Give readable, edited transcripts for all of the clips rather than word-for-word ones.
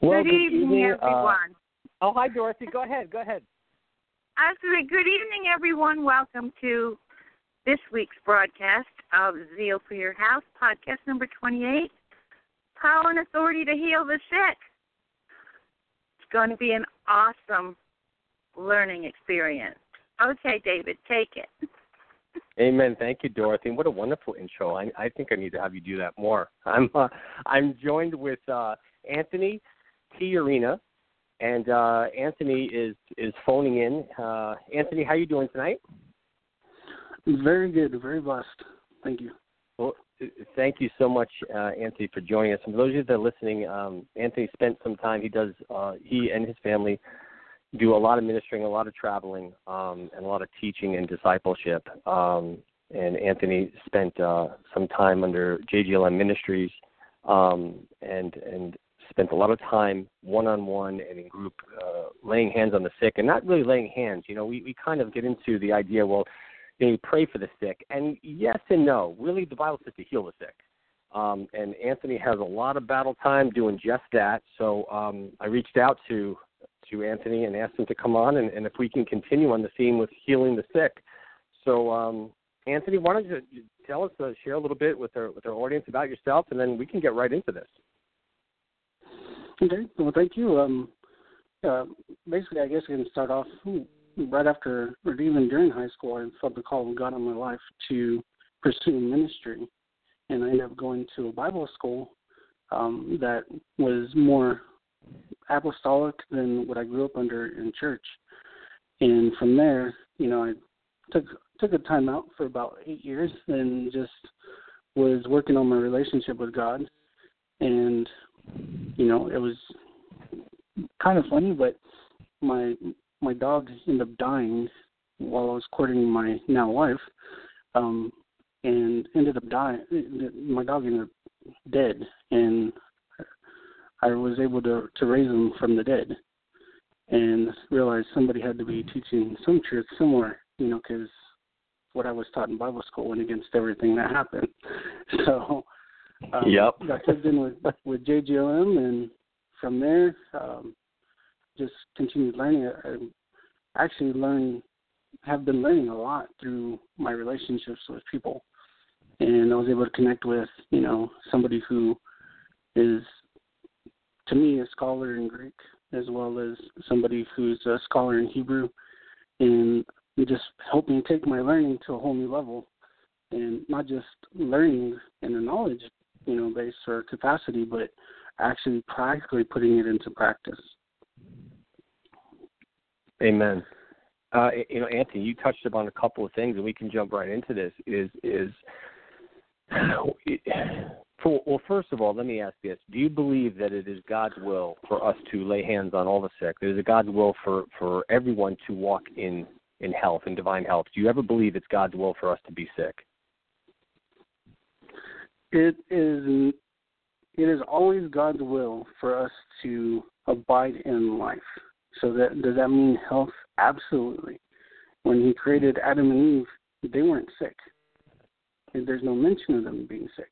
Good evening, everyone. Oh, hi, Dorothy. Go ahead. I was going to say, good evening, everyone. Welcome to this week's broadcast of Zeal for Your House, podcast number 28, Power and Authority to Heal the Sick. It's going to be an awesome learning experience. Okay, David, take it. Amen. Thank you, Dorothy. What a wonderful intro. I think I need to have you do that more. I'm joined with Anthony Tijerina, and Anthony is phoning in. Anthony, how are you doing tonight? Very good. Very blessed. Thank you. Well, thank you so much, Anthony, for joining us. And for those of you that are listening, Anthony spent some time. He and his family do a lot of ministering, a lot of traveling, and a lot of teaching and discipleship. And Anthony spent some time under JGLM Ministries, and spent a lot of time one-on-one and in group laying hands on the sick, and not really laying hands. You know, we kind of get into the idea, well, you know, you pray for the sick, and yes and no. Really, the Bible says to heal the sick, and Anthony has a lot of battle time doing just that. So I reached out to Anthony and asked him to come on, and if we can continue on the theme with healing the sick. So Anthony, why don't you tell us, share a little bit with our audience about yourself, and then we can get right into this. Okay. Well, thank you. Basically, I guess I can start off right after, or even during high school, I felt the call of God on my life to pursue ministry. And I ended up going to a Bible school that was more apostolic than what I grew up under in church. And from there, you know, I took a time out for about 8 years and just was working on my relationship with God. And you know, it was kind of funny, but my dog ended up dying while I was courting my now wife, and ended up dying. My dog ended up dead, and I was able to raise him from the dead, and realized somebody had to be teaching some truth somewhere, you know, because what I was taught in Bible school went against everything that happened. So yep. I got in with JGLM, and from there, just continued learning. I actually have been learning a lot through my relationships with people, and I was able to connect with, you know, somebody who is, to me, a scholar in Greek, as well as somebody who's a scholar in Hebrew, and it just helped me take my learning to a whole new level, and not just learning in a knowledge, you know, base or capacity, but actually practically putting it into practice. Amen. You know, Anthony, you touched upon a couple of things, and we can jump right into this. Well, first of all, let me ask this. Do you believe that it is God's will for us to lay hands on all the sick? It is God's will for everyone to walk in health, in divine health. Do you ever believe it's God's will for us to be sick? It is always God's will for us to abide in life. So does that mean health? Absolutely. When He created Adam and Eve, they weren't sick. There's no mention of them being sick.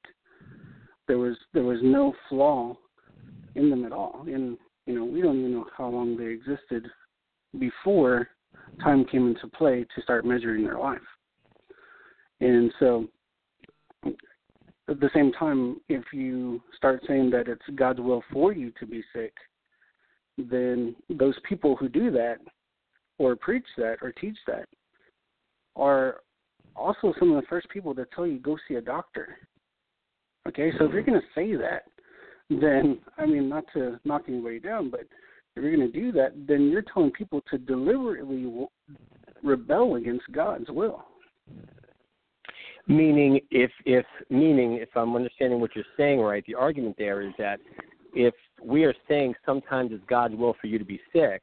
There was no flaw in them at all. And, you know, we don't even know how long they existed before time came into play to start measuring their life. And so at the same time, if you start saying that it's God's will for you to be sick, then those people who do that or preach that or teach that are also some of the first people that tell you go see a doctor. Okay, so if you're going to say that, then, I mean, not to knock anybody down, but if you're going to do that, then you're telling people to deliberately rebel against God's will. Meaning, if I'm understanding what you're saying right, the argument there is that if we are saying sometimes it's God's will for you to be sick,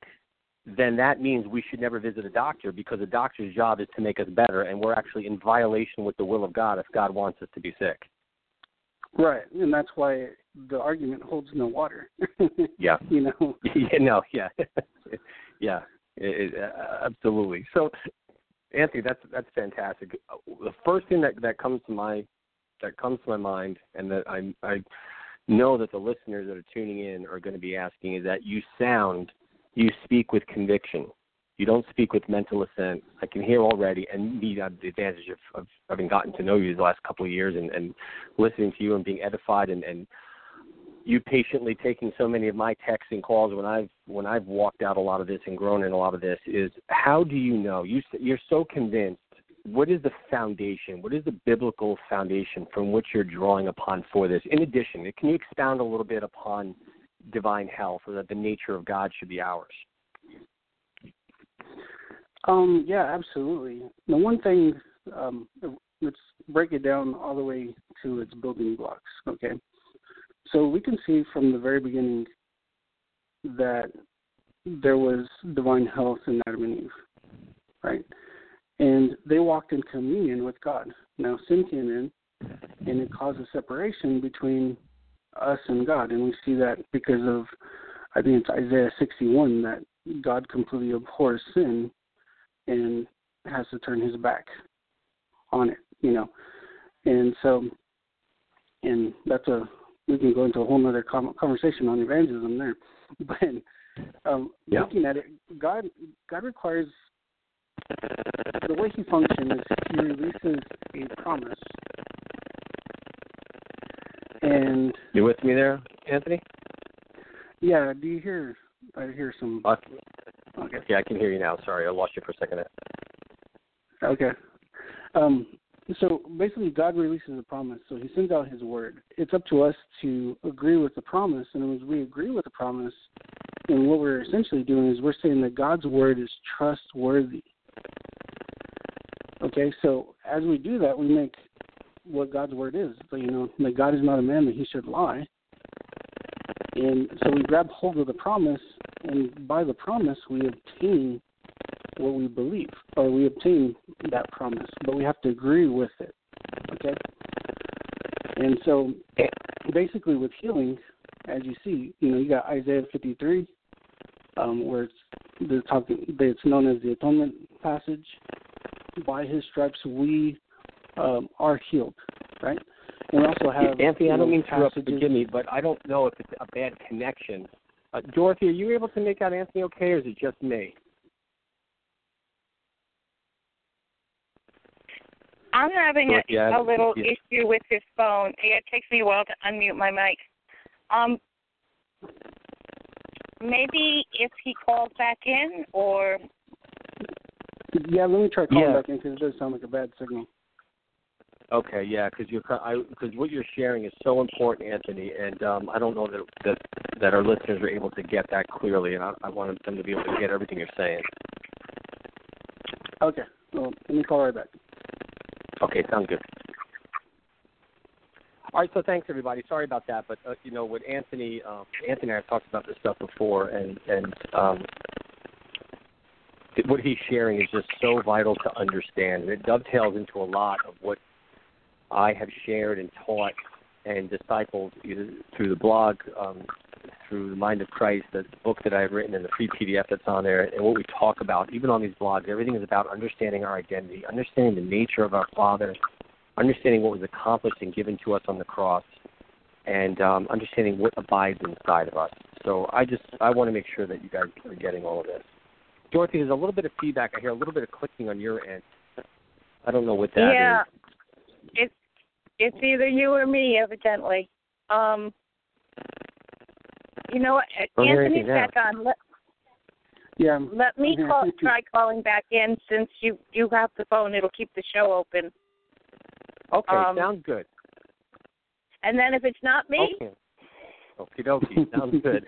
then that means we should never visit a doctor because a doctor's job is to make us better, and we're actually in violation with the will of God if God wants us to be sick. Right, and that's why the argument holds no water. Yeah. You know? No, yeah. Yeah, absolutely. So, Anthony, that's fantastic. The first thing that comes to my mind, and that I know that the listeners that are tuning in are going to be asking, is that you speak with conviction. You don't speak with mental assent. I can hear already, and me, I have the advantage of having gotten to know you the last couple of years and listening to you and being edified and you patiently taking so many of my texts and calls when I've walked out a lot of this and grown in a lot of this is, how do you know? You're so convinced. What is the foundation? What is the biblical foundation from which you're drawing upon for this? In addition, can you expound a little bit upon divine health, or that the nature of God should be ours? Yeah, absolutely. The one thing, let's break it down all the way to its building blocks, okay? So we can see from the very beginning that there was divine health in Adam and Eve, right? And they walked in communion with God. Now sin came in, and it caused a separation between us and God, and we see that because of, I think it's Isaiah 61, that God completely abhors sin and has to turn his back on it, you know. And so, and that's a, we can go into a whole other conversation on evangelism there, but yeah. Looking at it, God requires, the way he functions is he releases a promise. And you with me there, Anthony? Yeah. Do you hear? I hear some. Okay. Yeah, I can hear you now. Sorry, I lost you for a second. Okay. So basically, God releases a promise. So he sends out his word. It's up to us to agree with the promise. And as we agree with the promise, then what we're essentially doing is we're saying that God's word is trustworthy. Okay. So as we do that, we make what God's word is, but, you know, that God is not a man that he should lie. And so we grab hold of the promise, and by the promise we obtain what we believe, or we obtain that promise, but we have to agree with it, okay? And so basically with healing, as you see, you know, you got Isaiah 53, where it's known as the atonement passage. By his stripes we are healed, right? And we also have, Anthony, I don't mean to interrupt, forgive me, but I don't know if it's a bad connection. Dorothy, are you able to make out Anthony okay, or is it just me? I'm having Dorothy, a little issue with this phone. It takes me a while to unmute my mic. Maybe if he calls back in, or... Yeah, let me try calling back in, because it does sound like a bad signal. Okay, yeah, because what you're sharing is so important, Anthony, and I don't know that our listeners are able to get that clearly, and I wanted them to be able to get everything you're saying. Okay, well, let me call right back. Okay, sounds good. All right, so thanks, everybody. Sorry about that, but, you know, with Anthony and I have talked about this stuff before, and what he's sharing is just so vital to understand, and it dovetails into a lot of what I have shared and taught and discipled either through the blog, through The Mind of Christ, the book that I've written, and the free PDF that's on there, and what we talk about, even on these blogs. Everything is about understanding our identity, understanding the nature of our Father, understanding what was accomplished and given to us on the cross, and understanding what abides inside of us. So I want to make sure that you guys are getting all of this. Dorothy, there's a little bit of feedback. I hear a little bit of clicking on your end. I don't know what that is. Yeah, it's either you or me, evidently. You know what? Anthony's back on. Let me try calling back in, since you have the phone. It'll keep the show open. Okay, sounds good. And then if it's not me. Okay. Okie dokie. Sounds good.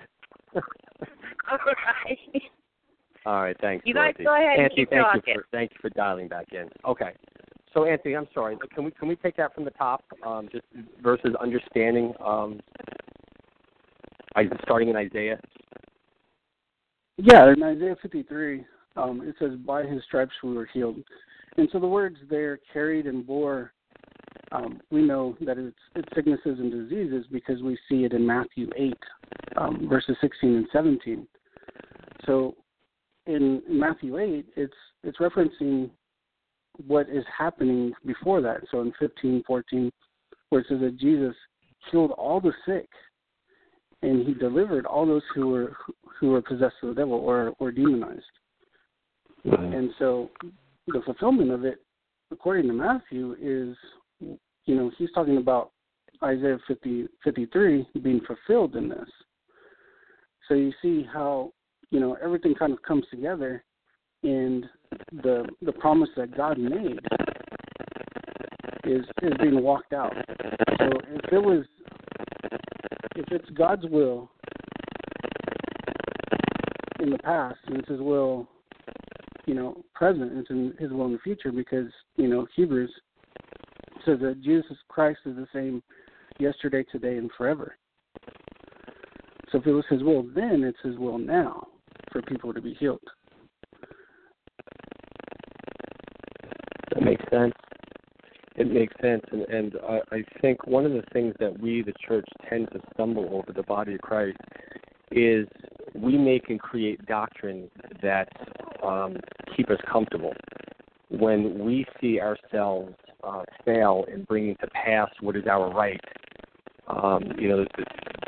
All right. All right. Thanks. You guys go ahead and keep talking. Thank you for dialing back in. Okay. So, Anthony, I'm sorry. Can we take that from the top, just versus understanding, starting in Isaiah? Yeah, in Isaiah 53, it says, by his stripes we were healed. And so the words there, carried and bore, we know that it's sicknesses and diseases because we see it in Matthew 8, verses 16 and 17. So in Matthew 8, it's referencing what is happening before that. So in 15:14, where it says that Jesus healed all the sick, and he delivered all those who were possessed of the devil or demonized. Mm-hmm. And so the fulfillment of it, according to Matthew, is, you know, he's talking about Isaiah 53 being fulfilled in this. So you see how, you know, everything kind of comes together and the promise that God made is being walked out. So if it's God's will in the past, and it's his will, you know, present, and it's in his will in the future, because, you know, Hebrews says that Jesus Christ is the same yesterday, today, and forever. So if it was his will then, it's his will now for people to be healed. Makes sense. It makes sense, and I think one of the things that we, the church, tend to stumble over, the body of Christ, is we make and create doctrines that keep us comfortable. When we see ourselves fail in bringing to pass what is our right, you know,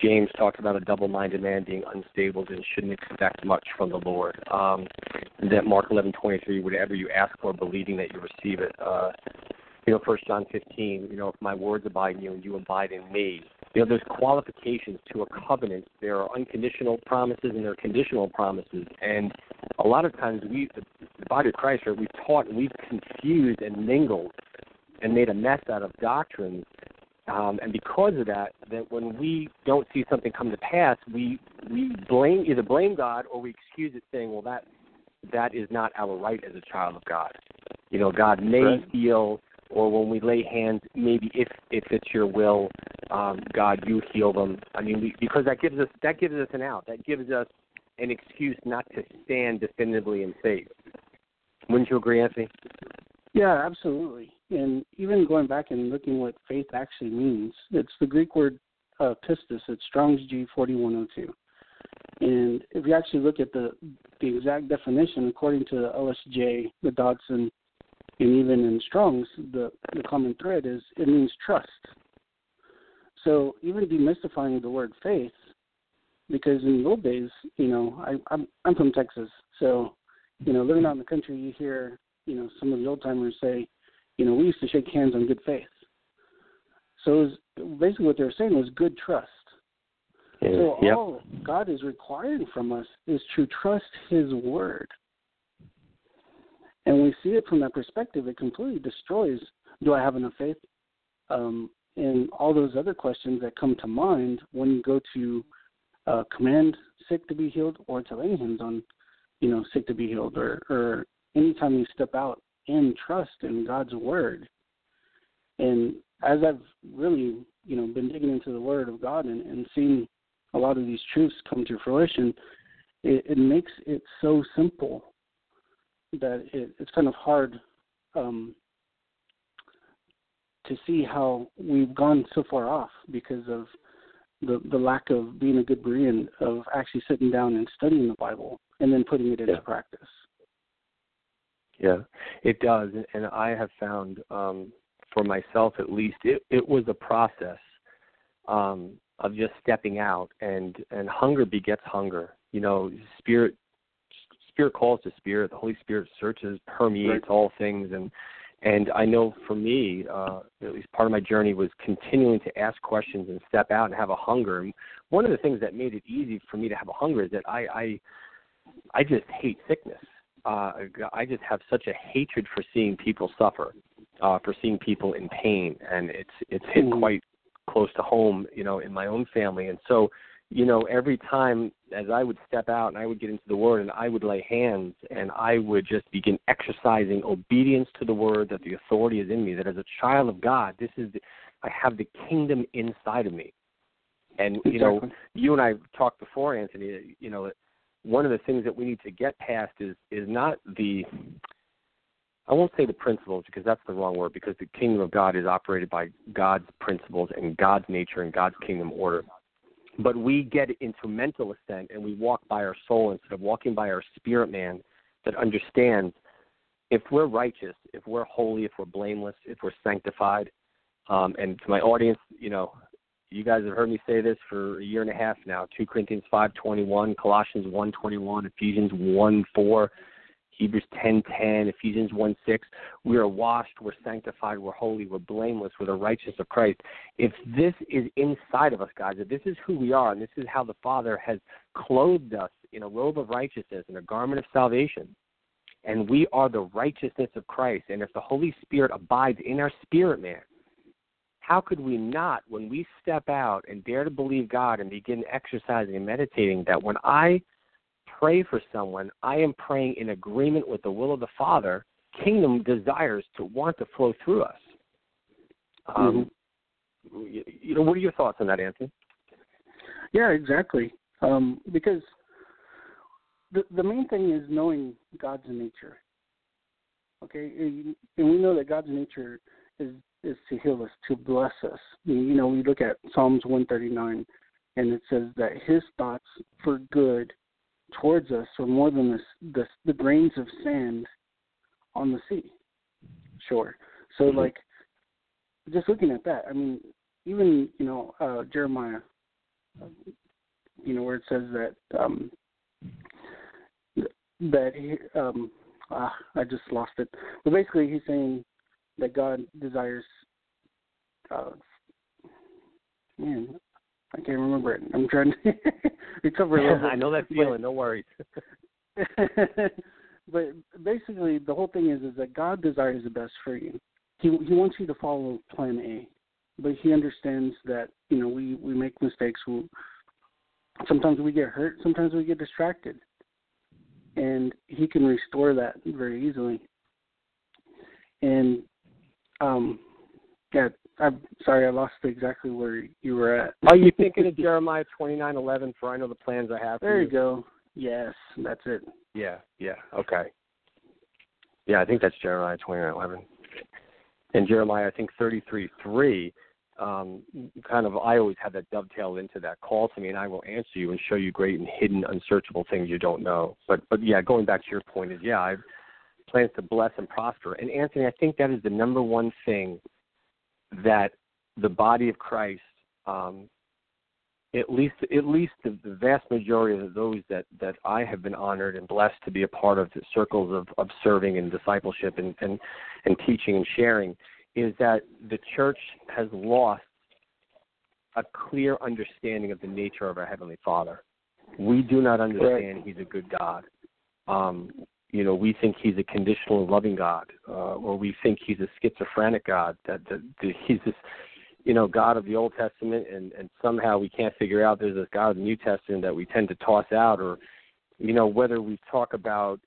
James talked about a double-minded man being unstable and shouldn't expect much from the Lord. That Mark 11:23, whatever you ask for, believing that you receive it. You know, 1 John 15, you know, if my words abide in you and you abide in me. You know, there's qualifications to a covenant. There are unconditional promises and there are conditional promises. And a lot of times we, the body of Christ, we've taught and we've confused and mingled and made a mess out of doctrines. And because of that when we don't see something come to pass, we either blame God or we excuse it, saying, well, that is not our right as a child of God. You know, God may heal, or when we lay hands, maybe if it's your will, God, you heal them. I mean, because that gives us an out. That gives us an excuse not to stand definitively in faith. Wouldn't you agree, Anthony? Yeah, absolutely. And even going back and looking what faith actually means, it's the Greek word pistis. It's Strong's G4102. And if you actually look at the exact definition, according to the LSJ, the Dodson, and even in Strong's, the common thread is it means trust. So even demystifying the word faith, because in the old days, you know, I'm from Texas, so, you know, living out in the country, you hear, you know, some of the old-timers say, you know, we used to shake hands on good faith. So it was, basically what they were saying was good trust. Yeah. So all God is requiring from us is to trust his word. And we see it from that perspective, it completely destroys, do I have enough faith? And all those other questions that come to mind when you go to command sick to be healed, or to lay hands on, you know, sick to be healed, or any time you step out and trust in God's word. And as I've really, you know, been digging into the word of God and seeing a lot of these truths come to fruition, it makes it so simple that it's kind of hard to see how we've gone so far off because of the lack of being a good Berean, of actually sitting down and studying the Bible and then putting it into practice. Yeah, it does, and I have found, for myself at least, it was a process of just stepping out, and hunger begets hunger. You know, spirit calls to spirit. The Holy Spirit searches, permeates all things, and I know for me, at least part of my journey was continuing to ask questions and step out and have a hunger. And one of the things that made it easy for me to have a hunger is that I just hate sickness. I just have such a hatred for seeing people suffer, for seeing people in pain, and it's hit quite close to home, you know, in my own family. And so, you know, every time as I would step out and I would get into the Word and I would lay hands and I would just begin exercising obedience to the Word, that the authority is in me, that as a child of God, this is, I have the kingdom inside of me. And, you know, you and I talked before, Anthony, you know, one of the things that we need to get past is not the, I won't say the principles, because that's the wrong word, because the kingdom of God is operated by God's principles and God's nature and God's kingdom order. But we get into mental assent and we walk by our soul instead of walking by our spirit man that understands if we're righteous, if we're holy, if we're blameless, if we're sanctified. And to my audience, you know, you guys have heard me say this for a year and a half now, 2 Corinthians 5:21, Colossians 1:21, Ephesians 1:4, Hebrews 10:10, Ephesians 1:6. We are washed, we're sanctified, we're holy, we're blameless, we're the righteousness of Christ. If this is inside of us, guys, if this is who we are and this is how the Father has clothed us in a robe of righteousness and a garment of salvation, and we are the righteousness of Christ, and if the Holy Spirit abides in our spirit, man, how could we not, when we step out and dare to believe God and begin exercising and meditating, that when I pray for someone, I am praying in agreement with the will of the Father, kingdom desires to want to flow through us. You know, what are your thoughts on that, Anthony? Yeah, exactly. Because the main thing is knowing God's nature. Okay? And we know that God's nature is to heal us, to bless us. You know, we look at Psalms 139, and it says that his thoughts for good towards us are more than the grains of sand on the sea shore. So, like, just looking at that, I mean, even, you know, Jeremiah, you know, where it says that, I just lost it. But basically he's saying that God desires, I can't remember it. I'm trying to recover a little bit. I know that feeling, no worries. But basically the whole thing is that God desires the best for you. He wants you to follow plan A, but he understands that, you know, we make mistakes. Sometimes we get hurt. Sometimes we get distracted. And he can restore that very easily. And yeah, I'm sorry, I lost exactly where you were at. Are you thinking of Jeremiah 29:11? For I know the plans I have. There you go. Yes, that's it. Yeah. Okay. Yeah, I think that's Jeremiah 29:11. And Jeremiah, I think 33:3. Kind of, I always had that dovetail into that. Call to me, and I will answer you and show you great and hidden, unsearchable things you don't know. But yeah, going back to your point is, yeah, I've plans to bless and prosper. And Anthony, I think that is the number one thing that the body of Christ, at least the vast majority of those that I have been honored and blessed to be a part of, the circles of serving and discipleship and teaching and sharing, is that the church has lost a clear understanding of the nature of our Heavenly Father. We do not understand He's a good God. You know, we think he's a conditional loving God, or we think he's a schizophrenic God, that he's this, you know, God of the Old Testament, and somehow we can't figure out there's this God of the New Testament that we tend to toss out. Or, you know, whether we talk about,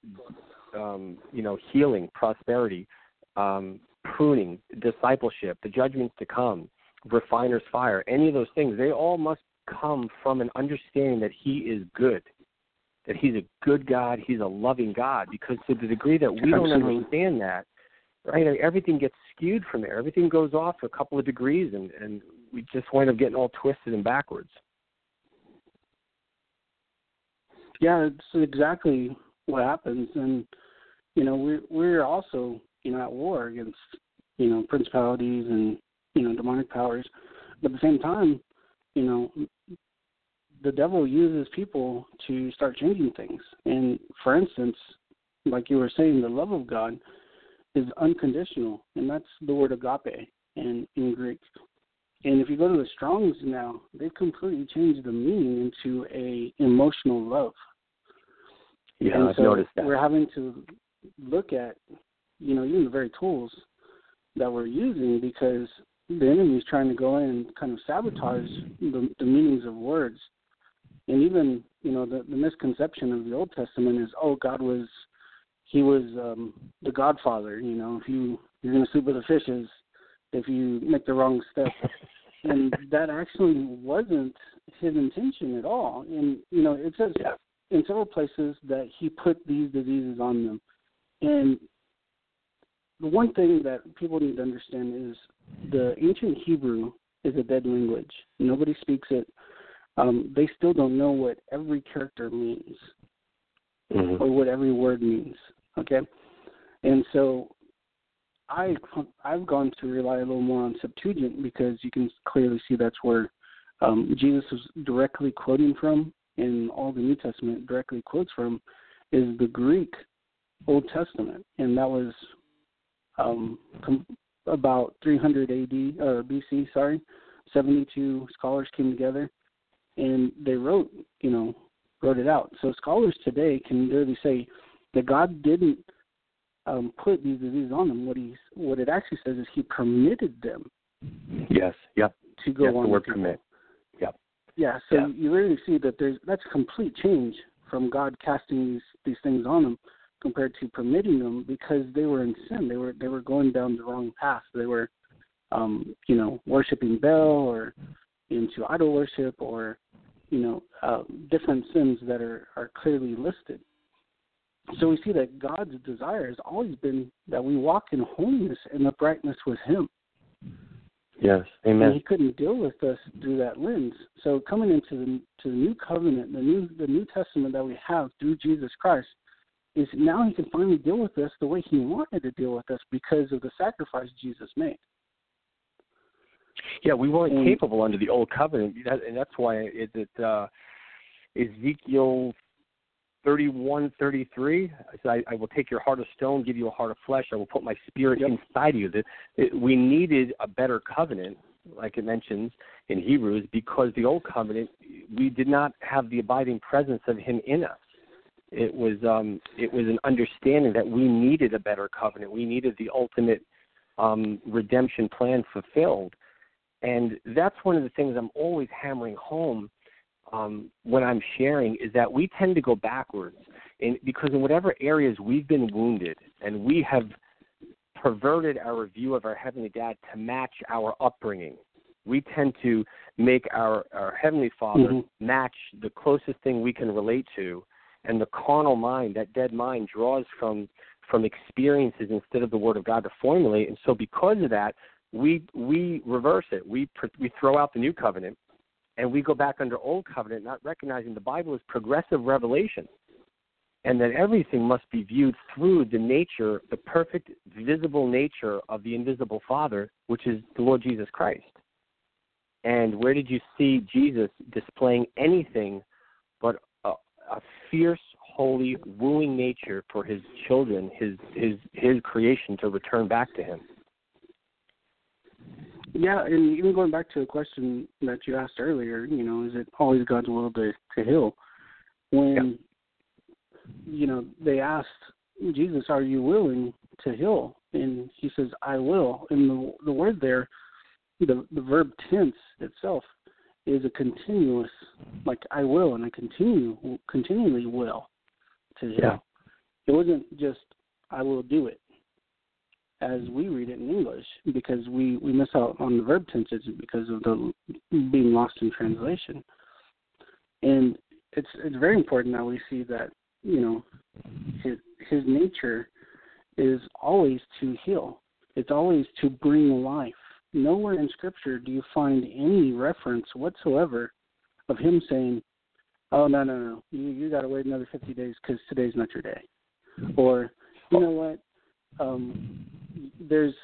you know, healing, prosperity, pruning, discipleship, the judgments to come, refiner's fire, any of those things, they all must come from an understanding that he is good. That he's a good God, he's a loving God, because to the degree that we don't understand that, right, everything gets skewed from there. Everything goes off a couple of degrees, and we just wind up getting all twisted and backwards. Yeah, it's exactly what happens. And, you know, we're also, you know, at war against, you know, principalities and, you know, demonic powers. But at the same time, you know, the devil uses people to start changing things. And for instance, like you were saying, the love of God is unconditional, and that's the word agape in Greek. And if you go to the Strong's now, they've completely changed the meaning into a emotional love. Yeah, and I've noticed that. We're having to look at, you know, even the very tools that we're using, because the enemy is trying to go in and kind of sabotage the meanings of words. And even, you know, the misconception of the Old Testament is, oh, God was, he was the Godfather. You know, if you're going to sleep with the fishes, if you make the wrong step. And that actually wasn't his intention at all. And, you know, it says in several places that he put these diseases on them. And the one thing that people need to understand is the ancient Hebrew is a dead language. Nobody speaks it. They still don't know what every character means or what every word means, okay? And so I've gone to rely a little more on Septuagint because you can clearly see that's where Jesus was directly quoting from, and all the New Testament directly quotes from, is the Greek Old Testament. And that was about 300 A.D., or B.C., 72 scholars came together, and they wrote it out. So scholars today can literally say that God didn't put these diseases on them. What it actually says is he permitted them. Yes. Yep. To go on the word permit. Yep. Yeah. So you really see that that's a complete change from God casting these things on them compared to permitting them, because they were in sin. They were going down the wrong path. They were, worshiping Baal or into idol worship, or different sins that are clearly listed. So we see that God's desire has always been that we walk in holiness and uprightness with him. Yes, amen. And he couldn't deal with us through that lens. So coming into the new covenant, the new Testament that we have through Jesus Christ, is now he can finally deal with us the way he wanted to deal with us because of the sacrifice Jesus made. Yeah, we weren't capable under the old covenant, and that's why Ezekiel 31:33 says, I will take your heart of stone, give you a heart of flesh. I will put my spirit inside you. We needed a better covenant, like it mentions in Hebrews, because the old covenant, we did not have the abiding presence of him in us. It was an understanding that we needed a better covenant. We needed the ultimate redemption plan fulfilled. And that's one of the things I'm always hammering home when I'm sharing, is that we tend to go backwards, because in whatever areas we've been wounded and we have perverted our view of our Heavenly Dad to match our upbringing, we tend to make our Heavenly Father match the closest thing we can relate to, and the carnal mind, that dead mind, draws from experiences instead of the Word of God to formulate. And so because of that, we reverse it. We throw out the new covenant, and we go back under old covenant, not recognizing the Bible is progressive revelation, and that everything must be viewed through the perfect visible nature of the invisible Father, which is the Lord Jesus Christ. And where did you see Jesus displaying anything but a fierce, holy, wooing nature for his children, his creation, to return back to him? Yeah, and even going back to the question that you asked earlier, is it always God's will to heal? When, they asked Jesus, are you willing to heal? And he says, I will. And the word there, the verb tense itself, is a continuous, like I will, and I continually will to heal. Yeah. It wasn't just I will do it, as we read it in English, because we miss out on the verb tenses because of the being lost in translation. And it's very important that we see that, his nature is always to heal. It's always to bring life. Nowhere in Scripture do you find any reference whatsoever of him saying, oh, no, you got to wait another 50 days because today's not your day. Or, you know what? There's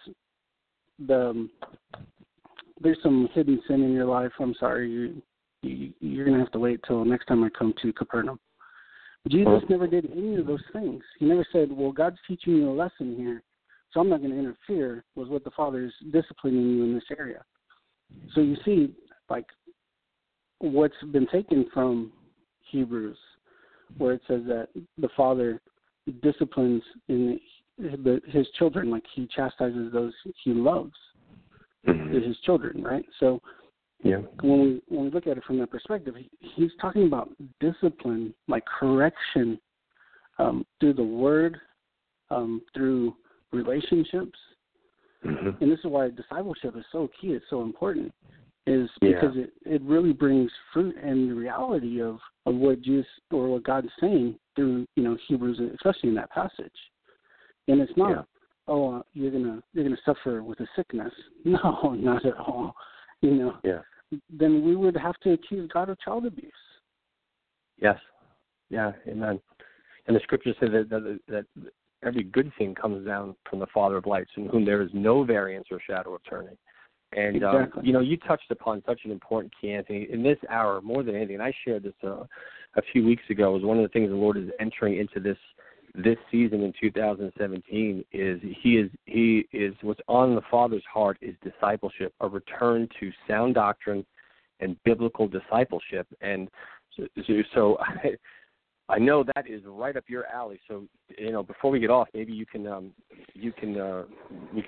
there's some hidden sin in your life. I'm sorry, you're gonna have to wait till next time I come to Capernaum. Jesus never did any of those things. He never said, "Well, God's teaching you a lesson here, so I'm not going to interfere with what the Father is disciplining you in this area." So you see, like what's been taken from Hebrews, where it says that the Father disciplines his children like he chastises those he loves. to his children, right? So when we look at it from that perspective, he's talking about discipline, like correction, through the word, through relationships. Mm-hmm. And this is why discipleship is so key, it's so important, is because it really brings fruit and the reality of what Jesus or what God's saying through, Hebrews, especially in that passage. And it's not, you're gonna suffer with a sickness. No, not at all. Then we would have to accuse God of child abuse. Yes. Yeah, amen. And the scriptures say that every good thing comes down from the Father of lights, in whom there is no variance or shadow of turning. And, exactly. You touched upon such an important key, Anthony, in this hour more than anything. And I shared this a few weeks ago. Was one of the things the Lord is entering into this season in 2017 is he is what's on the Father's heart is discipleship, a return to sound doctrine and biblical disciplship. And so I know that is right up your alley. So, before we get off, maybe we can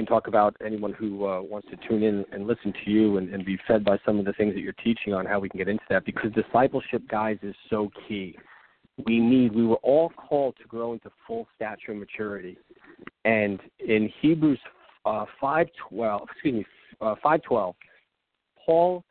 talk about anyone who wants to tune in and listen to you and be fed by some of the things that you're teaching on how we can get into that, because discipleship, guys, is so key. We were all called to grow into full stature and maturity. And in Hebrews 5:12, Paul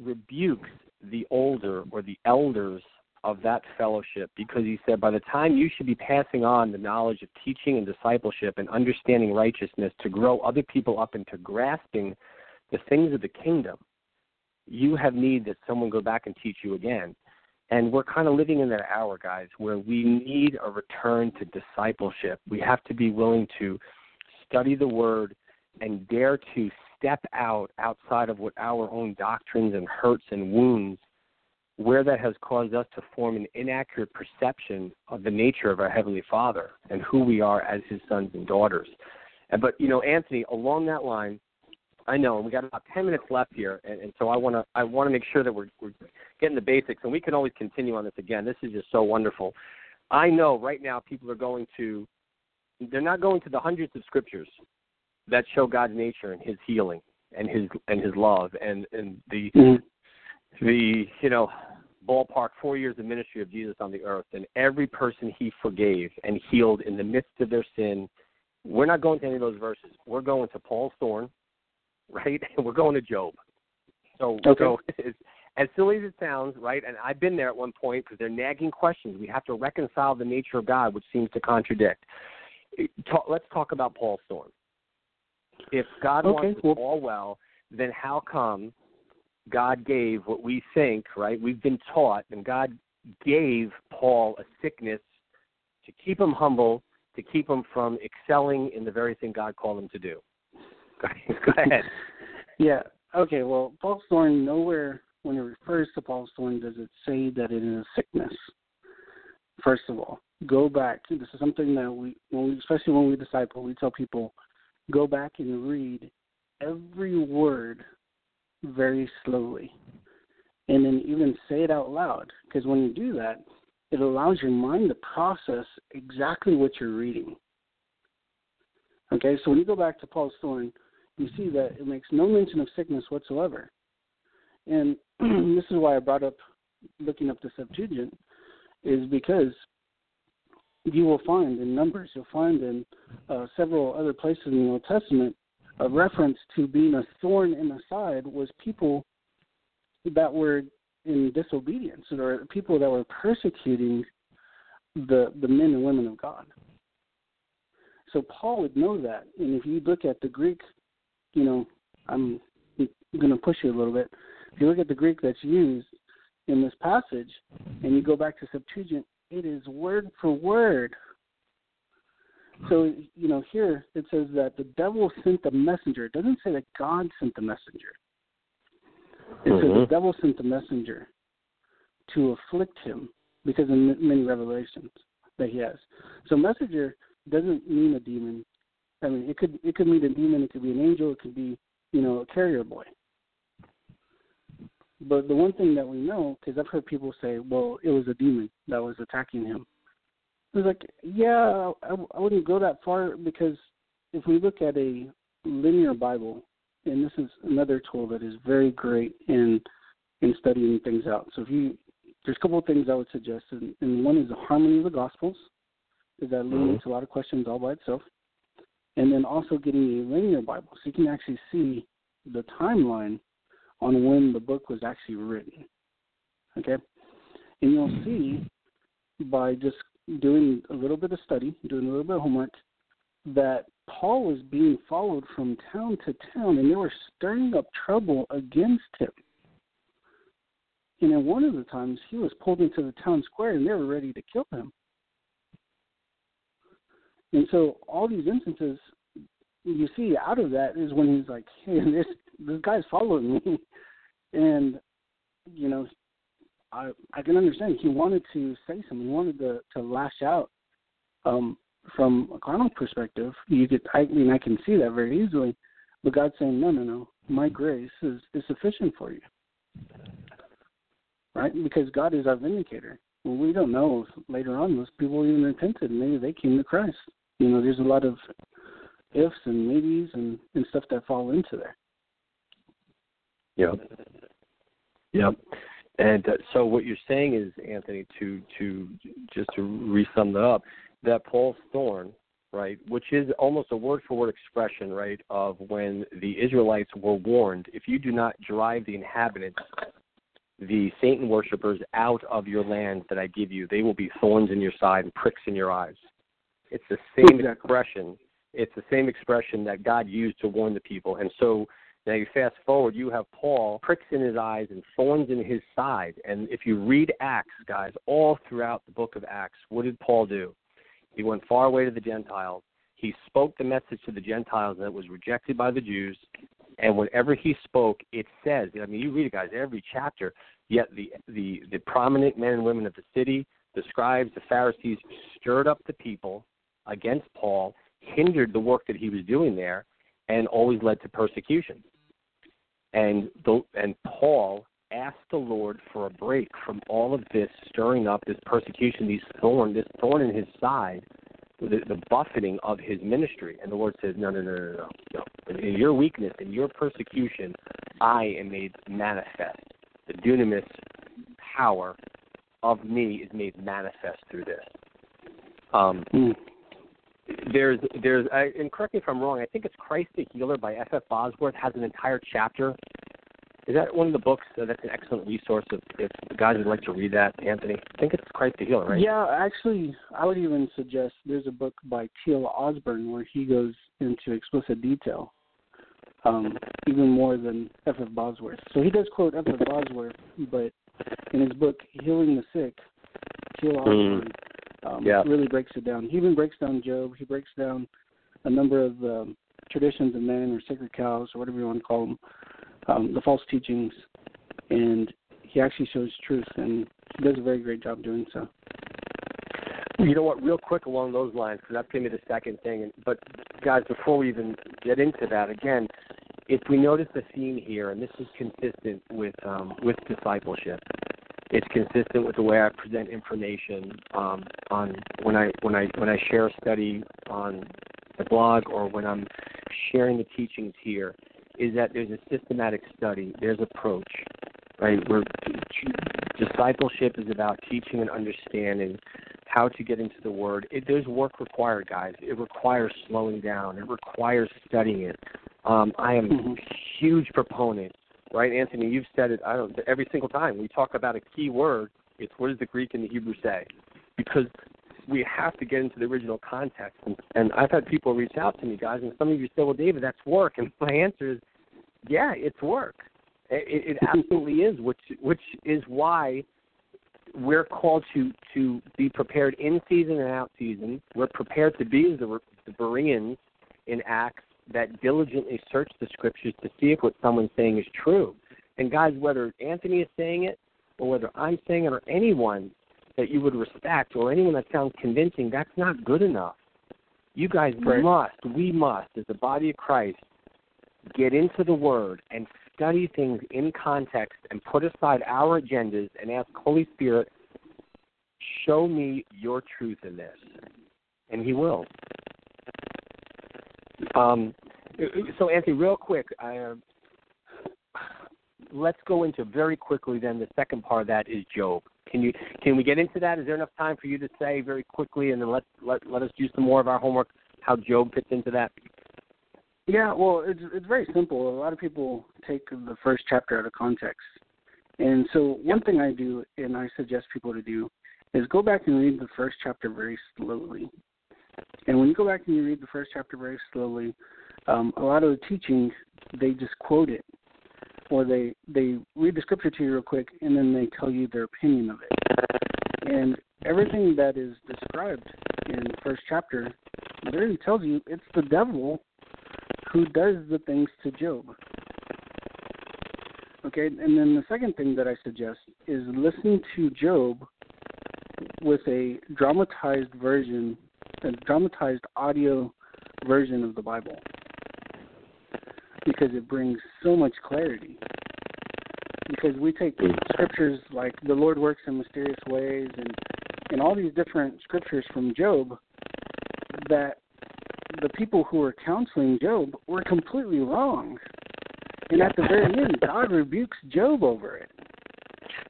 rebukes the older or the elders of that fellowship, because he said, by the time you should be passing on the knowledge of teaching and discipleship and understanding righteousness to grow other people up into grasping the things of the kingdom, you have need that someone go back and teach you again. And we're kind of living in that hour, guys, where we need a return to discipleship. We have to be willing to study the word and dare to step outside of what our own doctrines and hurts and wounds, where that has caused us to form an inaccurate perception of the nature of our Heavenly Father and who we are as His sons and daughters. But, Anthony, along that line, I know, and we got about 10 minutes left here, and so I want to make sure that we're getting the basics, and we can always continue on this again. This is just so wonderful. I know right now people are not going to the hundreds of scriptures that show God's nature and His healing and His love and the ballpark 4 years of ministry of Jesus on the earth, and every person He forgave and healed in the midst of their sin. We're not going to any of those verses. We're going to Paul's thorn, right? And we're going to Job. So as silly as it sounds, right? And I've been there at one point, because they're nagging questions. We have to reconcile the nature of God, which seems to contradict. Let's talk about Paul's thorn. If God wants us all well, then how come God gave what we think, right? We've been taught, and God gave Paul a sickness to keep him humble, to keep him from excelling in the very thing God called him to do. Go ahead. Yeah. Okay. Well, Paul's thorn, nowhere when it refers to Paul's thorn does it say that it is a sickness. First of all, go back. This is something that especially when we disciple, we tell people, go back and read every word very slowly, and then even say it out loud, because when you do that, it allows your mind to process exactly what you're reading. Okay, so when you go back to Paul's thorn, you see that it makes no mention of sickness whatsoever. And this is why I brought up looking up the Septuagint, is because you will find in Numbers, you'll find in several other places in the Old Testament, a reference to being a thorn in the side was people that were in disobedience, or people that were persecuting the men and women of God. So Paul would know that. And if you look at the Greek, I'm going to push you a little bit. If you look at the Greek that's used in this passage and you go back to Septuagint, it is word for word. So, here it says that the devil sent the messenger. It doesn't say that God sent the messenger. It says the devil sent the messenger to afflict him, because of many revelations that he has. So messenger doesn't mean a demon. I mean, it could mean a demon. It could be an angel. It could be, a carrier boy. But the one thing that we know, because I've heard people say, well, it was a demon that was attacking him. It's like, I wouldn't go that far, because if we look at a linear Bible, and this is another tool that is very great in studying things out. So if you, there's a couple of things I would suggest, and one is the harmony of the Gospels, because that eliminates a lot of questions all by itself, and then also getting a linear Bible, so you can actually see the timeline on when the book was actually written, okay? And you'll see by just doing a little bit of study, doing a little bit of homework, that Paul was being followed from town to town, and they were stirring up trouble against him. And in one of the times, he was pulled into the town square, and they were ready to kill him. And so all these instances you see out of that is when he's like, hey, this guy's following me. And, you know, I can understand he wanted to say something. He wanted to lash out from a carnal perspective. I can see that very easily. But God's saying, no. My grace is sufficient for you. Right? Because God is our vindicator. Well, we don't know if later on those people even repented. Maybe they came to Christ. You know, there's a lot of ifs and maybes and stuff that fall into there. Yep. And so what you're saying is, Anthony, to just to re-sum that up, that Paul's thorn, right, which is almost a word-for-word expression, right, of when the Israelites were warned, if you do not drive the inhabitants, the Satan worshipers, out of your land that I give you, they will be thorns in your side and pricks in your eyes. It's the same expression. It's the same expression that God used to warn the people. And so now you fast forward, you have Paul, pricks in his eyes and thorns in his side. And if you read Acts, guys, all throughout the book of Acts, what did Paul do? He went far away to the Gentiles. He spoke the message to the Gentiles that was rejected by the Jews. And whenever he spoke, it says, I mean, you read it, guys, every chapter, yet the prominent men and women of the city, the scribes, the Pharisees, stirred up the people against Paul, hindered the work that he was doing there, and always led to persecution. And Paul asked the Lord for a break from all of this stirring up, this persecution, this thorn in his side, the buffeting of his ministry. And the Lord says, no. In your weakness, in your persecution, I am made manifest. The dunamis power of me is made manifest through this. There's, and correct me if I'm wrong, I think it's Christ the Healer by F.F. Bosworth has an entire chapter. Is that one of the books? That's an excellent resource if the guys would like to read that, Anthony. I think it's Christ the Healer, right? Yeah, actually, I would even suggest there's a book by T.L. Osborne where he goes into explicit detail, even more than F.F. Bosworth. So he does quote F.F. Bosworth, but in his book, Healing the Sick, T.L. Osborne really breaks it down. He even breaks down Job. He breaks down a number of traditions of men or sacred cows or whatever you want to call them. The false teachings, and he actually shows truth, and he does a very great job doing so. You know what, real quick along those lines, because that's going to be the second thing, but guys, before we even get into that, again, if we notice the theme here, and this is consistent with discipleship, it's consistent with the way I present information on when I share a study on the blog or when I'm sharing the teachings here, is that there's a systematic study, there's approach, right? Where discipleship is about teaching and understanding how to get into the Word. There's work required, guys. It requires slowing down. It requires studying it. I am a huge proponent, right, Anthony? You've said it every single time. We talk about a key word. It's what does the Greek and the Hebrew say? Because we have to get into the original context. And I've had people reach out to me, guys, and some of you say, well, David, that's work. And my answer is, yeah, it's work. It absolutely is, which is why we're called to be prepared in season and out season. We're prepared to be as the Bereans in Acts that diligently search the Scriptures to see if what someone's saying is true. And, guys, whether Anthony is saying it or whether I'm saying it or anyone that you would respect or anyone that sounds convincing, that's not good enough. You guys we must, as the body of Christ, get into the Word and study things in context and put aside our agendas and ask, Holy Spirit, show me your truth in this. And he will. So, Anthony, real quick, let's go into very quickly then the second part of that is Job. Can we get into that? Is there enough time for you to say very quickly, and then let us do some more of our homework, how Job fits into that? Yeah, well, it's very simple. A lot of people take the first chapter out of context. And so one thing I do, and I suggest people to do, is go back and read the first chapter very slowly. And when you go back and you read the first chapter very slowly, a lot of the teaching, they just quote it. Or they read the scripture to you real quick, and then they tell you their opinion of it. And everything that is described in the first chapter literally tells you it's the devil who does the things to Job. Okay, and then the second thing that I suggest is listen to Job with a dramatized audio version of the Bible, because it brings so much clarity. Because we take scriptures like the Lord works in mysterious ways and all these different scriptures from Job that the people who were counseling Job were completely wrong. And at the very end, God rebukes Job over it.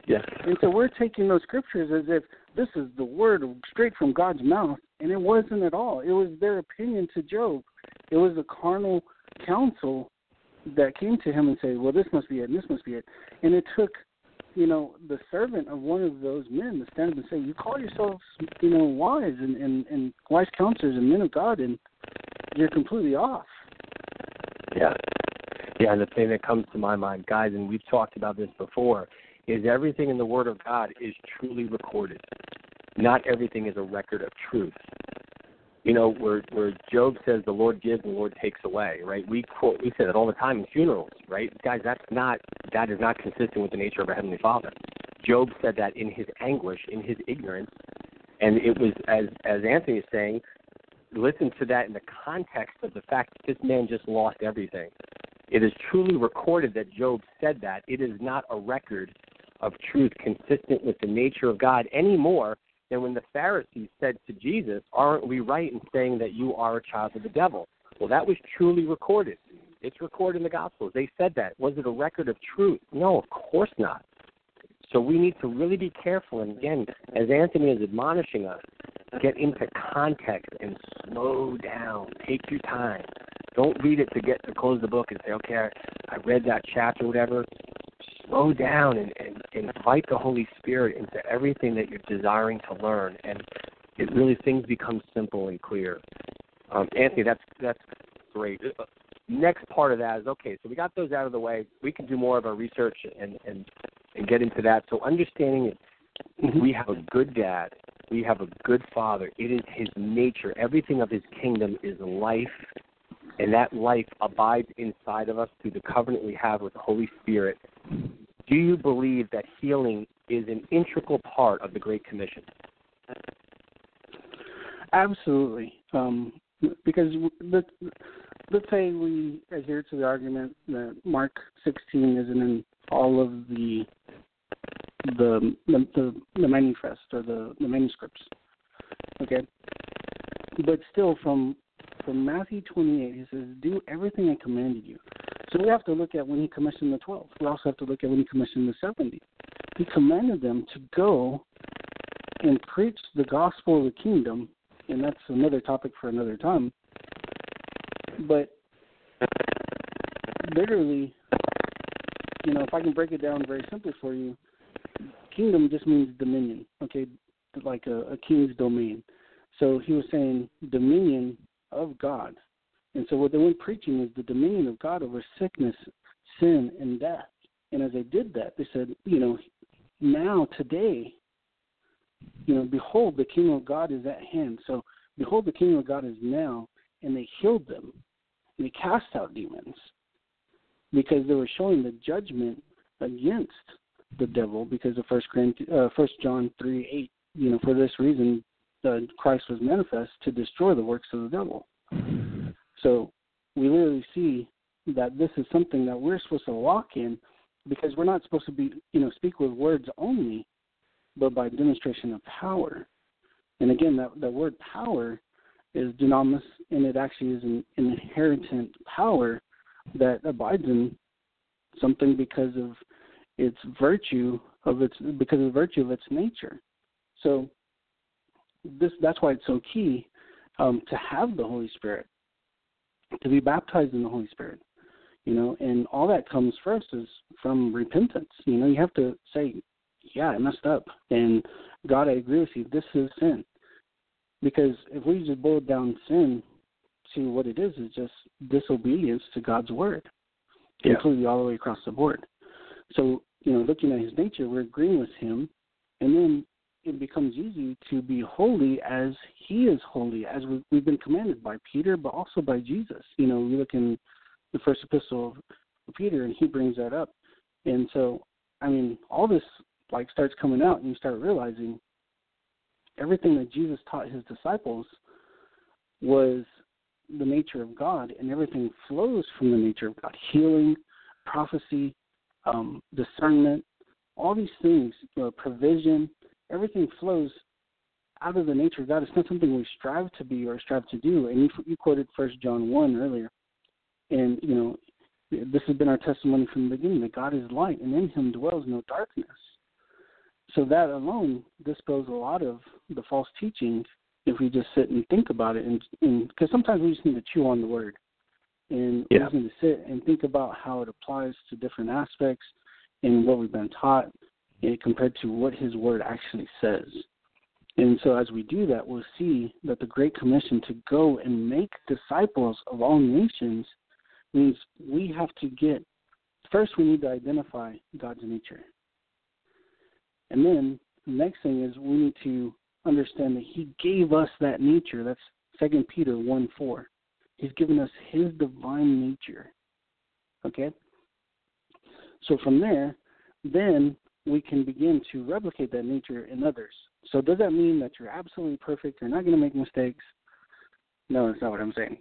Yeah. And so we're taking those scriptures as if this is the word straight from God's mouth, and it wasn't at all. It was their opinion to Job. It was a carnal counsel that came to him and said, well, this must be it, and this must be it. And it took, the servant of one of those men to stand up and say, you call yourselves, wise and wise counselors and men of God, and you're completely off. Yeah. Yeah, and the thing that comes to my mind, guys, and we've talked about this before, is everything in the Word of God is truly recorded. Not everything is a record of truth. Where Job says the Lord gives and the Lord takes away, right? We say that all the time in funerals, right? Guys, that is not consistent with the nature of our Heavenly Father. Job said that in his anguish, in his ignorance, and it was, as Anthony is saying, listen to that in the context of the fact that this man just lost everything. It is truly recorded that Job said that. It is not a record of truth consistent with the nature of God anymore. And when the Pharisees said to Jesus, aren't we right in saying that you are a child of the devil? Well, that was truly recorded. It's recorded in the Gospels. They said that. Was it a record of truth? No, of course not. So we need to really be careful. And again, as Anthony is admonishing us, get into context and slow down. Take your time. Don't read it to close the book and say, okay, I read that chapter, whatever. Slow down and invite the Holy Spirit into everything that you're desiring to learn, and it really, things become simple and clear. Anthony, that's great. Next part of that is, okay, so we got those out of the way. We can do more of our research and get into that. So understanding that we have a good dad, we have a good father. It is his nature. Everything of his kingdom is life, and that life abides inside of us through the covenant we have with the Holy Spirit. Do you believe that healing is an integral part of the Great Commission? Absolutely. Because let's say we adhere to the argument that Mark 16 isn't in all of the manifest or the manuscripts. Okay? But still from Matthew 28, he says, do everything I commanded you. So we have to look at when he commissioned the 12. We also have to look at when he commissioned the 70. He commanded them to go and preach the gospel of the kingdom, and that's another topic for another time. But literally, if I can break it down very simply for you, kingdom just means dominion, okay, like a king's domain. So he was saying dominion of God. And so what they were preaching is the dominion of God over sickness, sin, and death. And as they did that, they said, now, today, behold, the kingdom of God is at hand. So behold, the kingdom of God is now. And they healed them. And they cast out demons. Because they were showing the judgment against the devil because of 1 John 3:8. For this reason, Christ was manifest to destroy the works of the devil. So we literally see that this is something that we're supposed to walk in, because we're not supposed to be, speak with words only, but by demonstration of power. And again, that word power is dunamis, and it actually is an inherent power that abides in something because of its virtue of its nature. So that's why it's so key to have the Holy Spirit, to be baptized in the Holy Spirit. And all that comes first is from repentance. You have to say, yeah, I messed up, and God, I agree with you. This is sin. Because if we just boil down sin to what it is just disobedience to God's word, completely all the way across the board. So, looking at his nature, we're agreeing with him, and then it becomes easy to be holy as he is holy, as we've been commanded by Peter, but also by Jesus. We look in the first epistle of Peter, and he brings that up. And so, all this starts coming out, and you start realizing everything that Jesus taught his disciples was the nature of God, and everything flows from the nature of God. Healing, prophecy, discernment, all these things, provision, everything flows out of the nature of God. It's not something we strive to be or strive to do. And you quoted 1 John 1 earlier. And, this has been our testimony from the beginning, that God is light, and in him dwells no darkness. So that alone dispels a lot of the false teaching if we just sit and think about it. And because sometimes we just need to chew on the word. And we just need to sit and think about how it applies to different aspects and what we've been taught compared to what his word actually says. And so as we do that, we'll see that the Great Commission to go and make disciples of all nations means we have to we need to identify God's nature. And then the next thing is we need to understand that he gave us that nature. That's 2 Peter 1:4. He's given us his divine nature. Okay? So from there, then we can begin to replicate that nature in others. So does that mean that you're absolutely perfect? You're not going to make mistakes? No, that's not what I'm saying.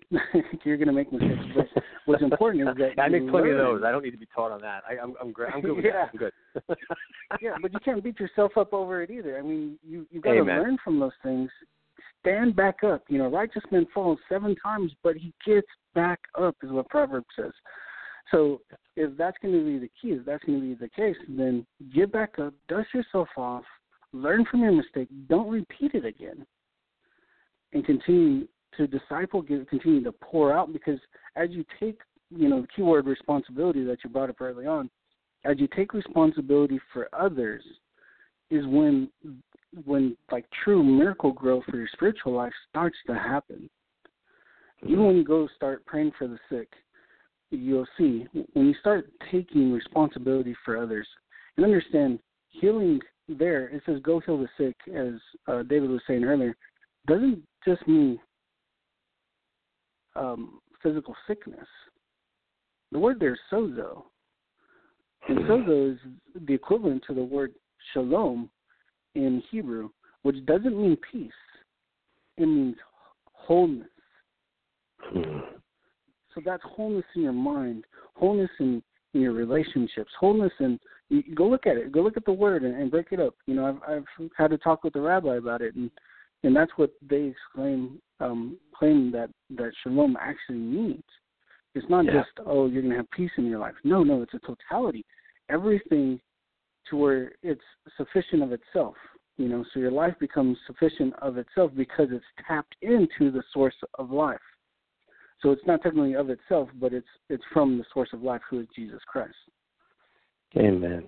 You're going to make mistakes. But what's important is that I make plenty of those. I don't need to be taught on that. I'm good with that. I'm good. But you can't beat yourself up over it either. You've got to learn from those things. Stand back up. Righteous man falls 7 times, but he gets back up is what Proverbs says. So if that's going to be the key, if that's going to be the case, then get back up, dust yourself off, learn from your mistake, don't repeat it again, and continue to disciple, continue to pour out, because as you take, the keyword responsibility that you brought up early on, as you take responsibility for others is when true miracle growth for your spiritual life starts to happen. Even when you go start praying for the sick, you'll see when you start taking responsibility for others and understand healing there, it says go heal the sick, as David was saying earlier, doesn't just mean physical sickness. The word there is sozo. And sozo is the equivalent to the word shalom in Hebrew, which doesn't mean peace. It means wholeness. So that's wholeness in your mind, wholeness in your relationships, wholeness in – go look at it. Go look at the word and break it up. I've had a talk with the rabbi about it, and that's what they claim that shalom actually means. It's not just, you're going to have peace in your life. No, it's a totality. Everything to where it's sufficient of itself, so your life becomes sufficient of itself because it's tapped into the source of life. So it's not technically of itself, but it's from the source of life, who is Jesus Christ. Amen.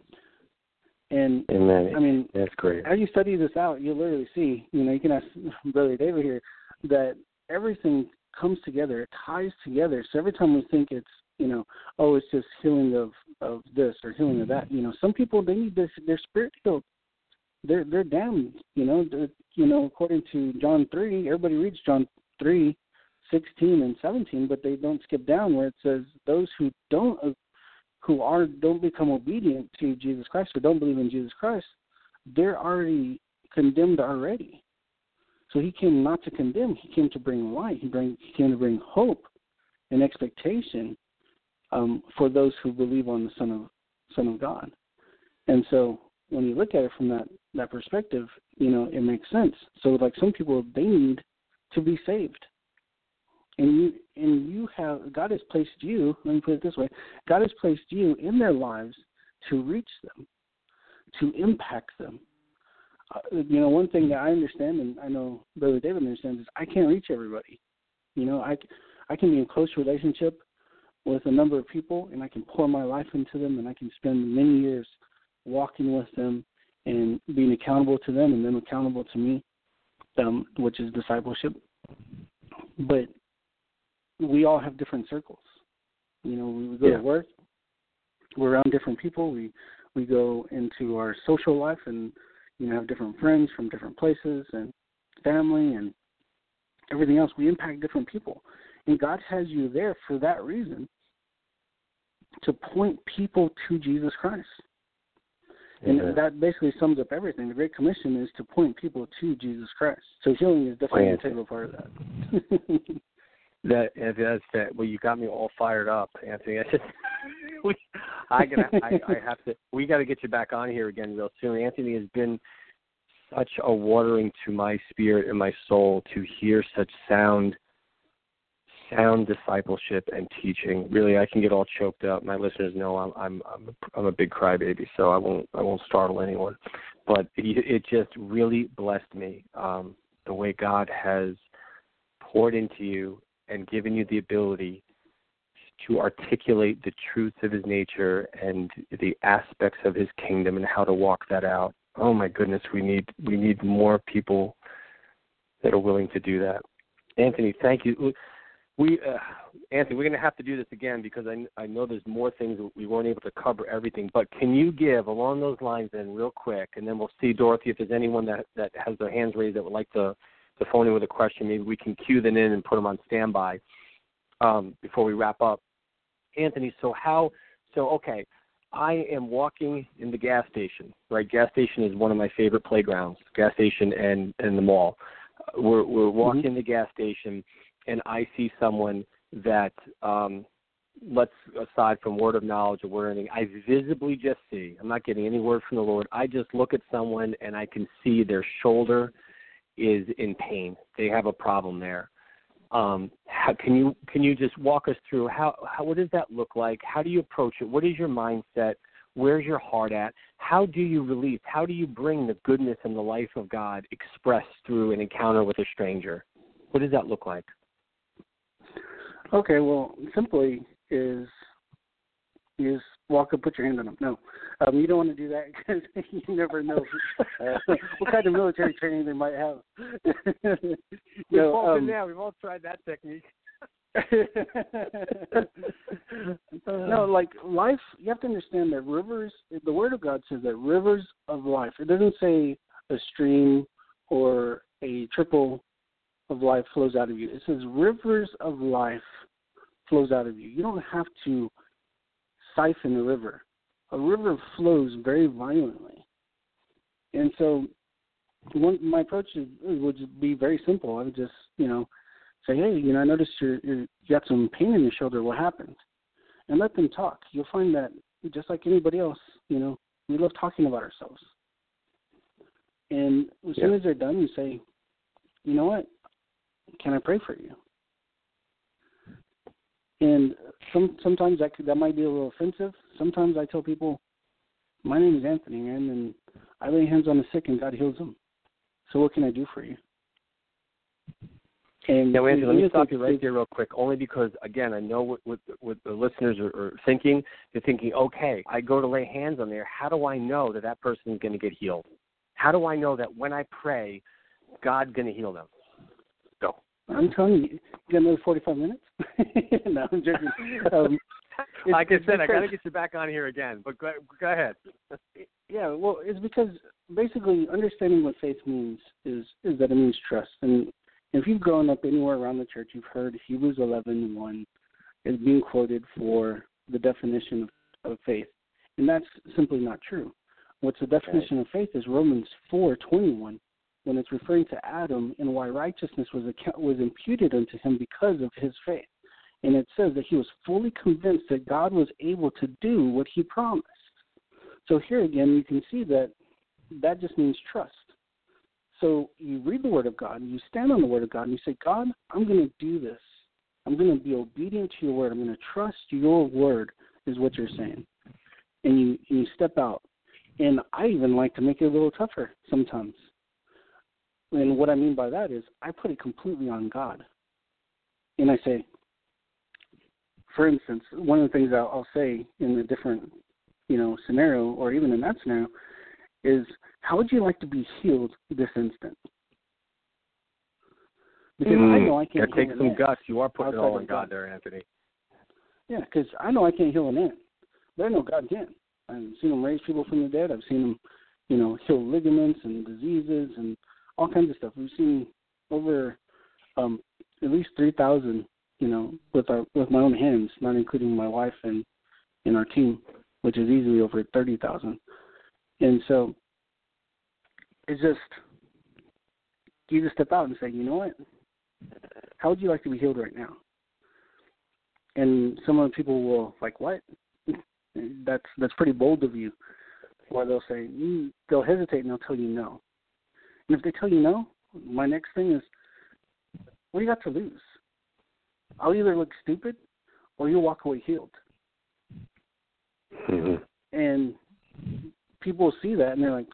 And amen. That's great. As you study this out, you'll literally see, you can ask Brother David here, that everything comes together, it ties together. So every time we think it's, it's just healing of this or healing of that, some people, they need this, their spirit healed. They're damned, according to John 3, everybody reads John 3, 16 and 17, but they don't skip down where it says those who don't become obedient to Jesus Christ or don't believe in Jesus Christ, they're already condemned already. So he came not to condemn. He came to bring light. He came to bring hope and expectation for those who believe on the Son of God. And so when you look at it from that perspective, it makes sense. So like some people, they need to be saved. And you have, God has placed you, let me put it this way, God has placed you in their lives to reach them, to impact them. You know, one thing that I understand, and I know Brother David understands, is I can't reach everybody. You know, I can be in close relationship with a number of people, and I can pour my life into them, and I can spend many years walking with them and being accountable to them and them accountable to me, which is discipleship. But we all have different circles. You know, we go to work, we're around different people, we go into our social life and, you know, have different friends from different places and family and everything else. We impact different people. And God has you there for that reason, to point people to Jesus Christ. And that basically sums up everything. The Great Commission is to point people to Jesus Christ. So healing is definitely an integral part of that. Well, you got me all fired up, Anthony. We got to get you back on here again real soon. Anthony has been such a watering to my spirit and my soul to hear such sound discipleship and teaching. Really, I can get all choked up. My listeners know I'm a big crybaby, so I won't startle anyone. But it just really blessed me, the way God has poured into you and given you the ability to articulate the truths of his nature and the aspects of his kingdom and how to walk that out. Oh my goodness, we need more people that are willing to do that. Anthony, thank you. Anthony, we're going to have to do this again because I know there's more things that we weren't able to cover everything, but can you give along those lines then real quick, and then we'll see, Dorothy, if there's anyone that has their hands raised that would like to phone in with a question. Maybe we can cue them in and put them on standby before we wrap up. Anthony, okay, I am walking in the gas station, right? Gas station is one of my favorite playgrounds, gas station and the mall. We're walking in the gas station, and I see someone that, let's aside from word of knowledge or word or anything, I visibly just see, I'm not getting any word from the Lord, I just look at someone and I can see their shoulder is in pain. They have a problem there. Can you just walk us through how what does that look like? How do you approach it? What is your mindset? Where's your heart at? How do you release? How do you bring the goodness and the life of God expressed through an encounter with a stranger? What does that look like? Okay, well, simply is you just walk and put your hand on them. No, you don't want to do that because you never know what kind of military training they might have. We've all tried that technique. No, like life, you have to understand that rivers, the Word of God says that rivers of life, it doesn't say a stream or a trickle of life flows out of you. It says rivers of life flows out of you. You don't have to siphon the river. A river flows very violently. And so my approach would just be very simple. I would just, you know, say, hey, you know, I noticed you got some pain in your shoulder. What happened? And let them talk. You'll find that just like anybody else, you know, we love talking about ourselves. And as soon as they're done, you say, you know what? Can I pray for you? And sometimes that might be a little offensive. Sometimes I tell people, my name is Anthony, man, and I lay hands on the sick and God heals them. So what can I do for you? And now, Anthony, let me stop you right there real quick, only because, again, I know what the listeners are thinking. They're thinking, okay, I go to lay hands on there. How do I know that person is going to get healed? How do I know that when I pray, God's going to heal them? Go. I'm telling you, you got another 45 minutes? No, I'm joking. Like I said, I got to get you back on here again, but go ahead. Yeah, well, it's because basically understanding what faith means is that it means trust. And if you've grown up anywhere around the church, you've heard Hebrews 11:1 is being quoted for the definition of faith. And that's simply not true. What's the definition of faith is Romans 4:21. When it's referring to Adam and why righteousness was imputed unto him because of his faith. And it says that he was fully convinced that God was able to do what he promised. So here again, you can see that just means trust. So you read the Word of God, and you stand on the Word of God, and you say, God, I'm going to do this. I'm going to be obedient to your word. I'm going to trust your word is what you're saying. And you step out. And I even like to make it a little tougher sometimes. And what I mean by that is I put it completely on God. And I say, for instance, one of the things I'll say in the different, scenario, or even in that scenario, is how would you like to be healed this instant? Because I know I can't heal an ant. That takes some guts. You are putting it all on God there, Anthony. Yeah, because I know I can't heal an ant. But I know God can. I've seen him raise people from the dead. I've seen him, heal ligaments and diseases and all kinds of stuff. We've seen over at least 3,000, with my own hands, not including my wife and our team, which is easily over 30,000. And so it's just, you just step out and say, you know what? How would you like to be healed right now? And some of the people will like, what? That's pretty bold of you. Or they'll say, they'll hesitate and they'll tell you no. And if they tell you no, my next thing is, what do you got to lose? I'll either look stupid or you'll walk away healed. Mm-hmm. And people see that and they're like,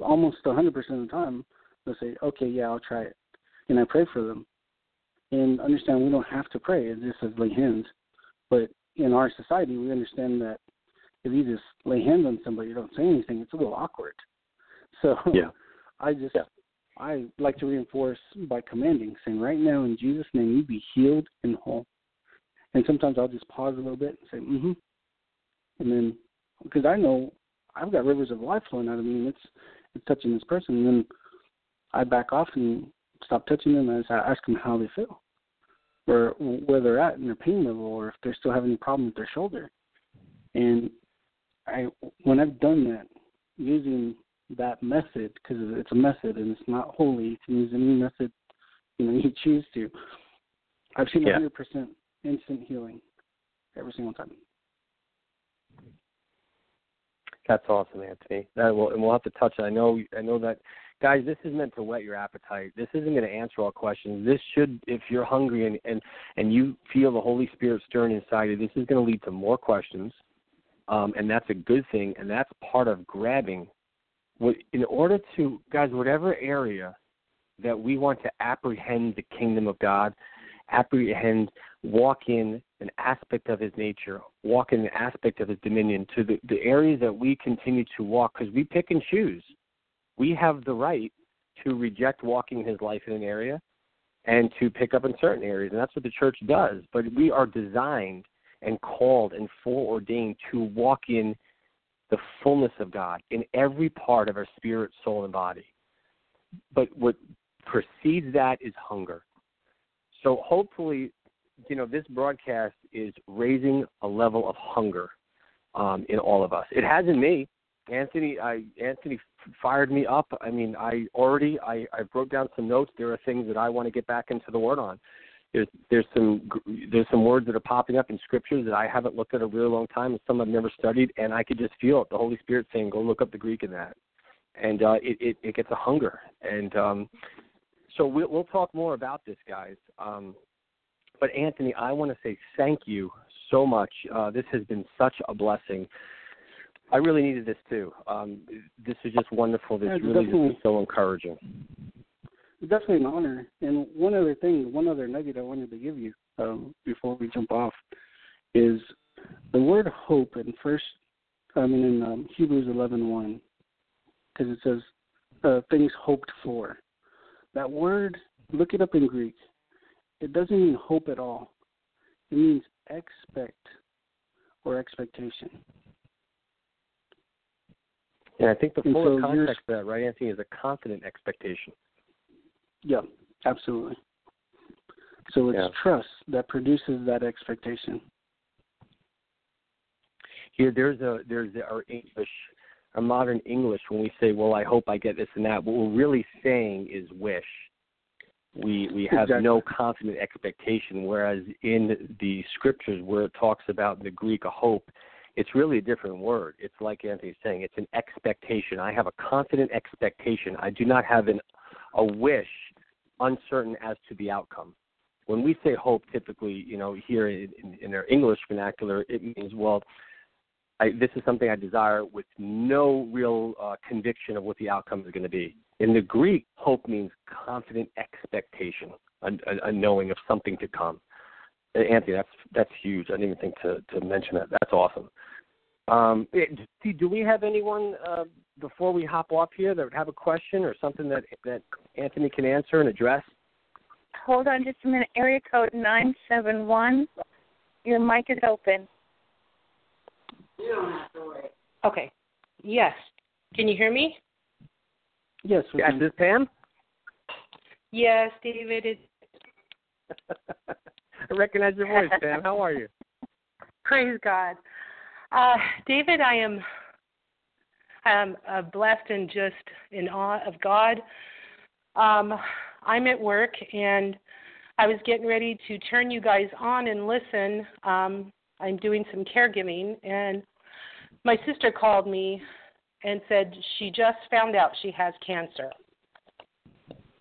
almost 100% of the time, they'll say, okay, yeah, I'll try it. And I pray for them. And understand we don't have to pray. It just says lay hands. But in our society, we understand that if you just lay hands on somebody, you don't say anything, it's a little awkward. So yeah. I like to reinforce by commanding, saying right now in Jesus' name, you be healed and whole. And sometimes I'll just pause a little bit and say, mm-hmm. And then, because I know I've got rivers of life flowing out of me, and it's touching this person. And then I back off and stop touching them as I ask them how they feel, or where they're at in their pain level, or if they're still having a problem with their shoulder. And when I've done that, using that method, because it's a method and it's not holy, you can use any method you choose to. I've seen 100% instant healing every single time. That's awesome, Anthony. We'll have to touch on it. I know that. Guys, this is meant to whet your appetite. This isn't going to answer all questions. This should, if you're hungry and you feel the Holy Spirit stirring inside you, this is going to lead to more questions, and that's a good thing, and that's part of grabbing. In order to, guys, whatever area that we want to apprehend the kingdom of God, walk in an aspect of his nature, walk in an aspect of his dominion, to the areas that we continue to walk, because we pick and choose. We have the right to reject walking his life in an area and to pick up in certain areas, and that's what the church does. But we are designed and called and foreordained to walk in the fullness of God in every part of our spirit, soul, and body. But what precedes that is hunger. So hopefully, this broadcast is raising a level of hunger in all of us. It has in me. Anthony fired me up. I mean, I broke down some notes. There are things that I want to get back into the word on. There's some words that are popping up in scriptures that I haven't looked at in a really long time, and some I've never studied, and I could just feel it. The Holy Spirit saying, "Go look up the Greek in that," and it gets a hunger. And so we'll talk more about this, guys. But Anthony, I want to say thank you so much. This has been such a blessing. I really needed this, too. This is just wonderful. This really is so encouraging. It's definitely an honor. And one other nugget I wanted to give you before we jump off is the word hope in Hebrews 11:1, because it says things hoped for. That word, look it up in Greek. It doesn't mean hope at all. It means expect or expectation. Yeah, I think the full context of that, right, Anthony, is a confident expectation. Yeah, absolutely. So it's trust that produces that expectation. Here, there's our modern English, when we say, well, I hope I get this and that, what we're really saying is wish. We have no confident expectation, whereas in the scriptures where it talks about the Greek a hope, it's really a different word. It's like Anthony's saying, it's an expectation. I have a confident expectation. I do not have a wish uncertain as to the outcome. when we say hope, typically, you know, here in our English vernacular, it means, well, this is something I desire with no real conviction of what the outcome is going to be. In the Greek, hope means confident expectation, a knowing of something to come. Anthony, that's huge. I didn't even think to mention that. That's awesome. Do we have anyone before we hop off here that would have a question or something that Anthony can answer and address? Hold on just a minute. Area code 971. Your mic is open. Okay. Yes. Can you hear me? Yes. Is this Pam? Yes, David. I recognize your voice, Pam. How are you? Praise God. David, I am blessed and just in awe of God. I'm at work, and I was getting ready to turn you guys on and listen. I'm doing some caregiving, and my sister called me and said she just found out she has cancer.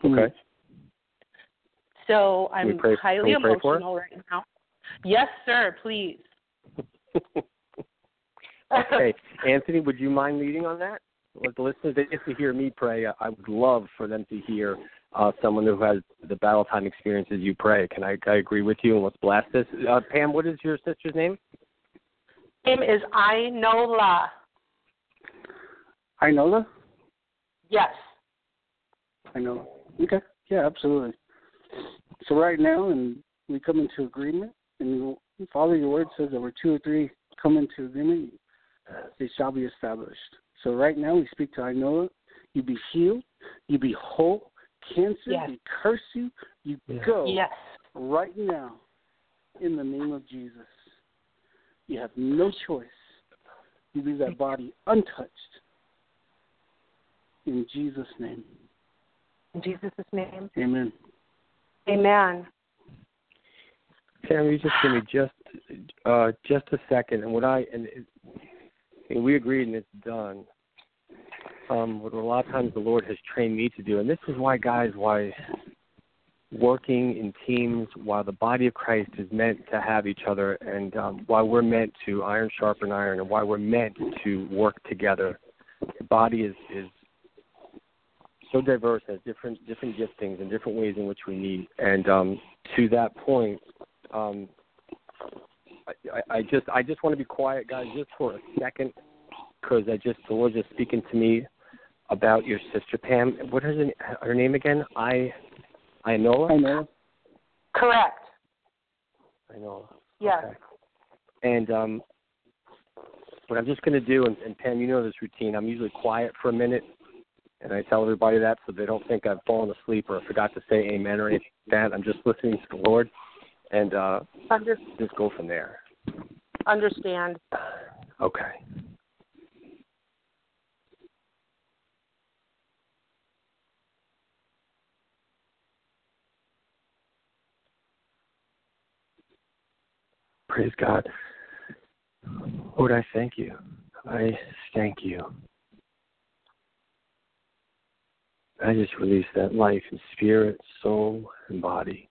Okay. So I'm highly emotional right now. Yes, sir, please. Okay. Anthony, would you mind leading on that? Let the listeners, they get to hear me pray. I would love for them to hear someone who has the battle time experiences you pray. Can I agree with you? And let's blast this. Pam, what is your sister's name? Her name is Ainola. Ainola? Yes. Ainola. Okay. Yeah, absolutely. So right now, and we come into agreement, and Father, your word says that where two or three come into agreement, it shall be established. So right now, we speak to Ainola. You be healed. You be whole. Cancer, yes. We curse you. You go right now in the name of Jesus. You have no choice. You leave that body untouched in Jesus' name. In Jesus' name. Amen. Amen. Sam, you just give me just a second, and we agreed, and it's done. What a lot of times the Lord has trained me to do, and this is why working in teams, why the body of Christ is meant to have each other, and why we're meant to iron sharpen iron, and why we're meant to work together. The body is so diverse, has different giftings and different ways in which we need. And to that point, I just want to be quiet, guys, just for a second, because the Lord's just speaking to me about your sister, Pam. What is her name again? Ainola? Ainola. Correct. Ainola. Yes. Okay. And what I'm just going to do, and Pam, you know this routine, I'm usually quiet for a minute, and I tell everybody that so they don't think I've fallen asleep or forgot to say amen or anything like that. I'm just listening to the Lord, and just go from there. Understand. Okay. Praise God. Lord, I thank you. I thank you. I just release that life in spirit, soul, and body.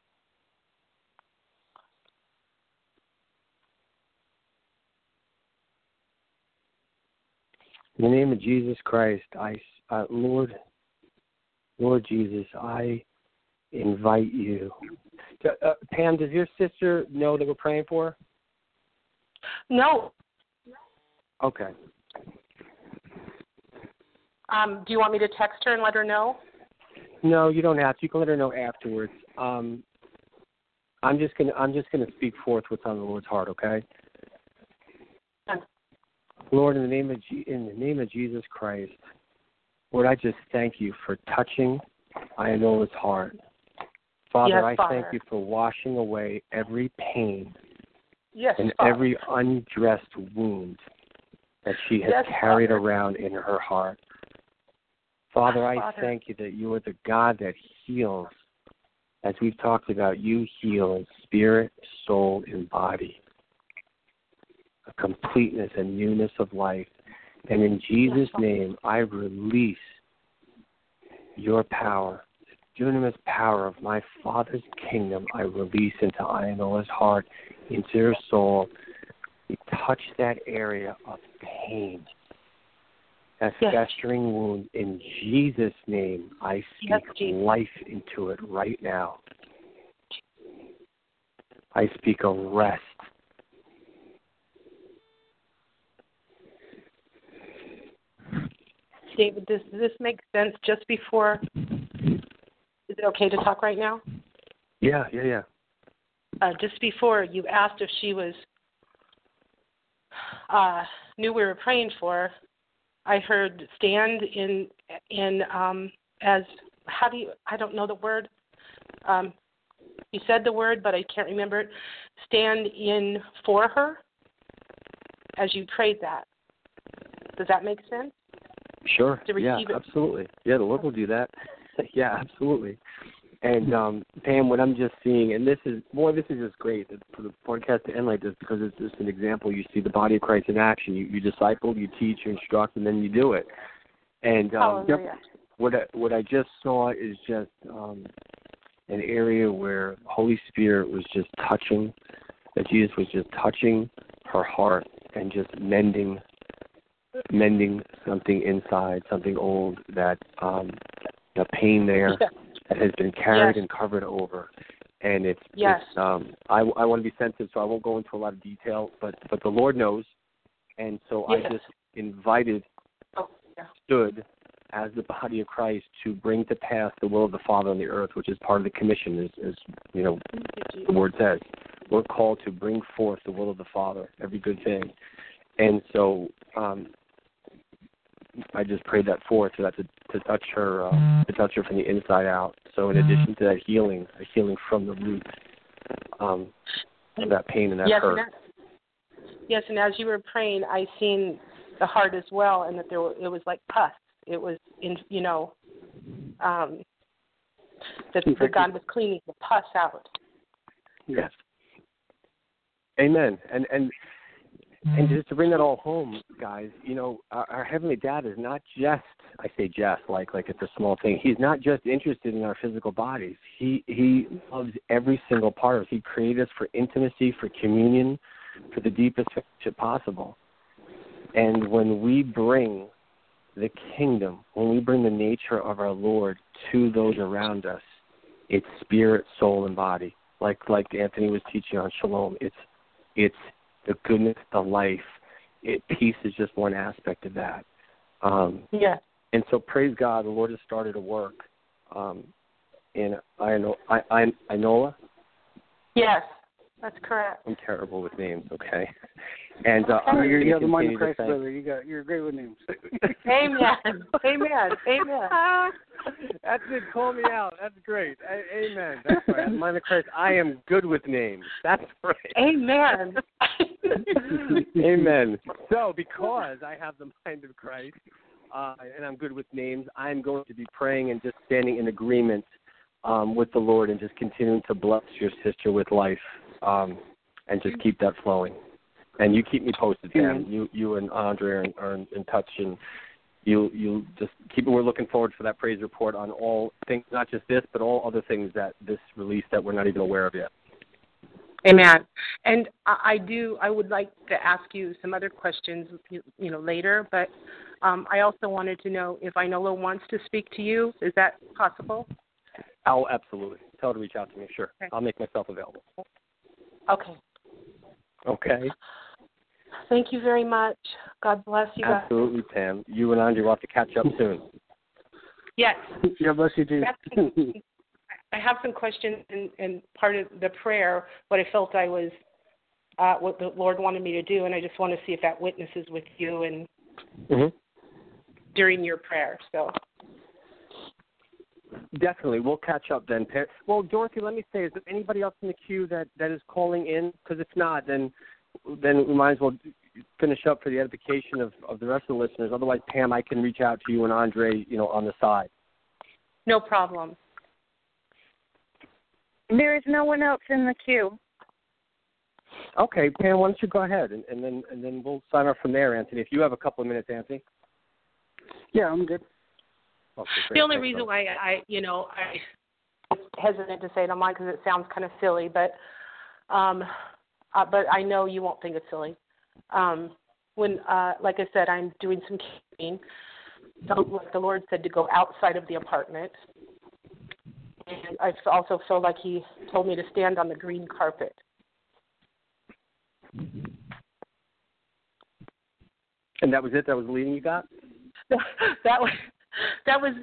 In the name of Jesus Christ, Lord Jesus, I invite you. Pam, does your sister know that we're praying for her? No. Okay. Do you want me to text her and let her know? No, you don't have to. You can let her know afterwards. I'm just gonna speak forth what's on the Lord's heart. Okay. Lord, in the name of Jesus Christ, Lord, I just thank you for touching Ainola's heart. Father, yes, Father, I thank you for washing away every pain, yes, and Father, every undressed wound that she has, yes, carried, Father, around in her heart. Father, yes, Father, I thank you that you are the God that heals. As we've talked about, you heal in spirit, soul, and body. A completeness and newness of life. And in Jesus' name, I release your power dunamis power of my Father's kingdom I release into Ianola's heart, into her soul. You touch that area of pain, that festering wound. In Jesus' name, I speak life into it right now. I speak of rest. David, does this make sense just before? Is it okay to talk right now? Yeah. Just before, you asked if she was knew we were praying for her. I heard stand in as, how do you, I don't know the word. You said the word, but I can't remember it. Stand in for her as you prayed that. Does that make sense? Sure. Yeah, absolutely. Yeah, the Lord will do that. Yeah, absolutely. And Pam, what I'm just seeing, and this is just great for the podcast to end like this, because it's just an example. You see the body of Christ in action. You disciple, you teach, you instruct, and then you do it. And what I just saw is just an area where the Holy Spirit was just touching, that Jesus was just touching her heart and just mending something inside, something old, that the pain there that has been carried and covered over. And it's I want to be sensitive, so I won't go into a lot of detail, but the Lord knows. And so I just stood as the body of Christ to bring to pass the will of the Father on the earth, which is part of the commission, as you know, the Word says. We're called to bring forth the will of the Father, every good thing. And so I just prayed that forth, so that to touch her from the inside out. So in addition to that healing, a healing from the root of that pain and that hurt. And as you were praying, I seen the heart as well, and that it was like pus. It was that God was cleaning the pus out. Yes. Amen. And just to bring that all home, guys, you know, our Heavenly Dad is not just, I say just, like it's a small thing. He's not just interested in our physical bodies. He loves every single part of us. He created us for intimacy, for communion, for the deepest friendship possible. And when we bring the kingdom, when we bring the nature of our Lord to those around us, it's spirit, soul, and body. Like Anthony was teaching on Shalom, it's the goodness, the life, peace is just one aspect of that. And so praise God, the Lord has started a work in Inola. Yes, that's correct. I'm terrible with names, okay. And you have the mind of Christ, brother. You're great with names. Amen. That's it. Call me out. That's great. Amen. That's right. Mind of Christ. I am good with names. That's right. Amen. Amen. So, because I have the mind of Christ and I'm good with names, I'm going to be praying and just standing in agreement with the Lord, and just continuing to bless your sister with life, and just keep that flowing. And you keep me posted, Pam. You and Andre are in touch, and you just keep it. We're looking forward for that praise report on all things, not just this, but all other things that this release that we're not even aware of yet. Amen. And I would like to ask you some other questions, you know, later. But I also wanted to know if Inola wants to speak to you. Is that possible? Oh, absolutely. Tell her to reach out to me. Sure, okay. I'll make myself available. Okay. Thank you very much. God bless you. Absolutely, guys. Pam. You and Andre will have to catch up soon. Yes. God bless you, too. I have some questions, and part of the prayer, what I felt I was, what the Lord wanted me to do, and I just want to see if that witnesses with you and during your prayer. So. Definitely. We'll catch up then. Well, Dorothy, let me say, is there anybody else in the queue that is calling in? Because if not, then we might as well finish up for the edification of the rest of the listeners. Otherwise, Pam, I can reach out to you and Andre, you know, on the side. No problem. There is no one else in the queue. Okay, Pam, why don't you go ahead, and then we'll sign off from there, Anthony. If you have a couple of minutes, Anthony. Yeah, I'm good. The only reason why I, you know, I hesitant to say it online because it sounds kind of silly, but I know you won't think it's silly. When like I said, I'm doing some camping. So, like the Lord said, to go outside of the apartment. And I also feel like he told me to stand on the green carpet. And that was it? That was the leading you got? That was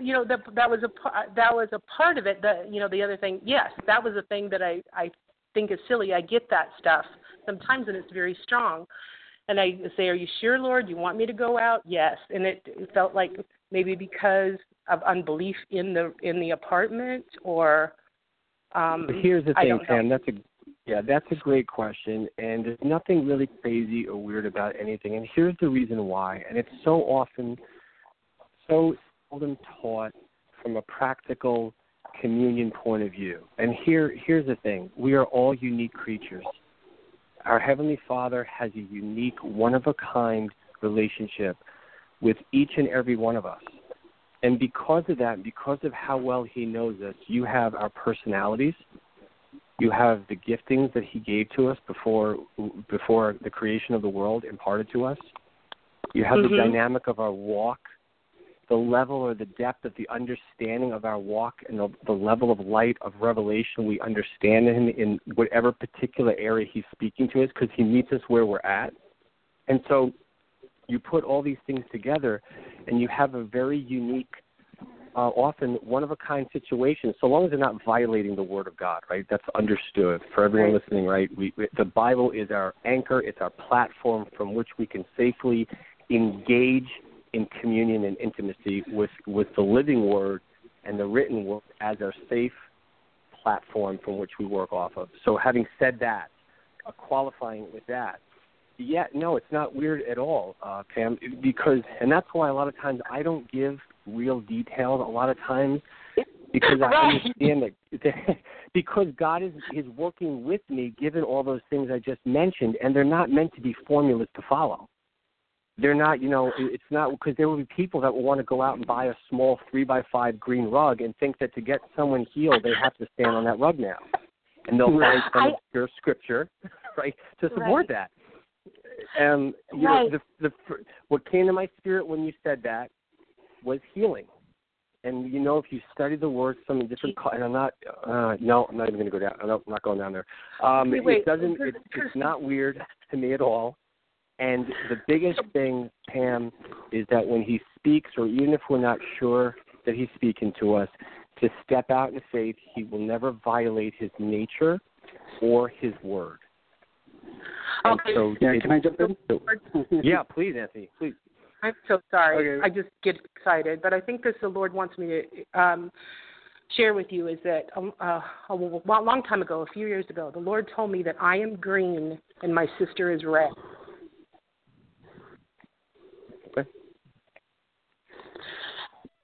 a part of it. The other thing, yes, that was the thing that I think is silly. I get that stuff sometimes, and it's very strong. And I say, are you sure, Lord? You want me to go out? Yes. And it felt like maybe because of unbelief in the apartment, or here's the thing, Pam. That's a great question. And there's nothing really crazy or weird about anything. And here's the reason why. And it's so seldom taught from a practical communion point of view. And here's the thing: we are all unique creatures. Our Heavenly Father has a unique, one-of-a-kind relationship with each and every one of us. And because of that, because of how well he knows us, you have our personalities, you have the giftings that he gave to us before the creation of the world imparted to us, you have the dynamic of our walk, the level or the depth of the understanding of our walk, and the level of light of revelation we understand him in whatever particular area he's speaking to us, because he meets us where we're at. And so you put all these things together, and you have a very unique, often one-of-a-kind situation, so long as they're not violating the Word of God, right? That's understood for everyone listening, right? The Bible is our anchor. It's our platform from which we can safely engage in communion and intimacy with the living Word and the written Word as our safe platform from which we work off of. So having said that, qualifying it with that, yeah, no, it's not weird at all, Pam, because, and that's why a lot of times I don't give real details a lot of times, because I understand that because God is working with me, given all those things I just mentioned, and they're not meant to be formulas to follow. They're not, it's not, because there will be people that will want to go out and buy a small 3x5 green rug and think that to get someone healed, they have to stand on that rug now. And they'll find some obscure scripture, right, to support that. What came to my spirit when you said that was healing. And, if you study the word, some different, and I'm not even going to go down. I'm not going down there. It's not weird to me at all. And the biggest thing, Pam, is that when he speaks, or even if we're not sure that he's speaking to us, to step out in faith, he will never violate his nature or his word. Okay. So, can I jump in? Yeah, please, Anthony, please. I'm so sorry. Okay. I just get excited. But I think the Lord wants me to share with you is that a long time ago, a few years ago, the Lord told me that I am green and my sister is red.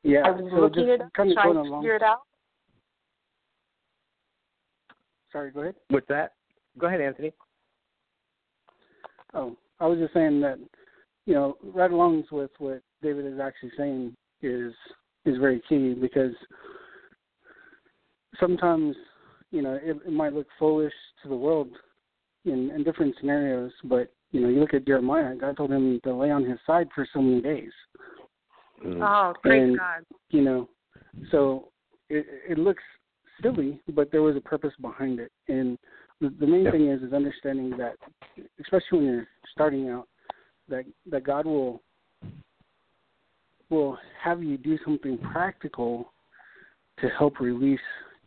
Yeah, I was looking at it, trying to figure it out. Sorry, go ahead. With that, go ahead, Anthony. Oh, I was just saying that, right along with what David is actually saying is very key, because sometimes, it might look foolish to the world in different scenarios, but, you look at Jeremiah, God told him to lay on his side for so many days. Oh, praise God. So it looks silly, but there was a purpose behind it. And the main thing is understanding that, especially when you're starting out, that God will have you do something practical to help release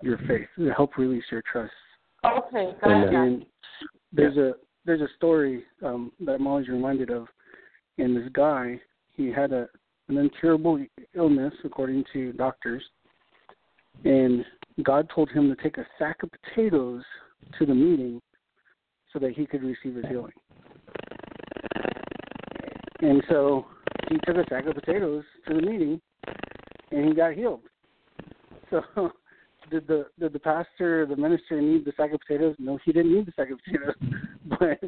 your faith, to help release your trust. Okay, got it. And there's a story that I'm always reminded of. And this guy, he had an incurable illness, according to doctors, and God told him to take a sack of potatoes to the meeting so that he could receive his healing. And so he took a sack of potatoes to the meeting, and he got healed. So did the pastor, the minister, need the sack of potatoes? No, he didn't need the sack of potatoes. But,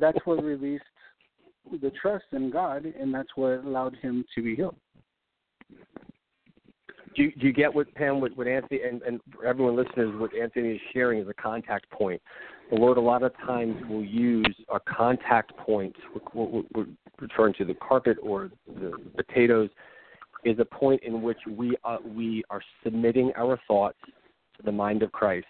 that's what released the trust in God, and that's what allowed him to be healed. Do you get what, Pam, what Anthony and everyone listening, what Anthony is sharing is a contact point. The Lord a lot of times will use our contact points. We're referring to the carpet or the potatoes is a point in which we are submitting our thoughts to the mind of Christ.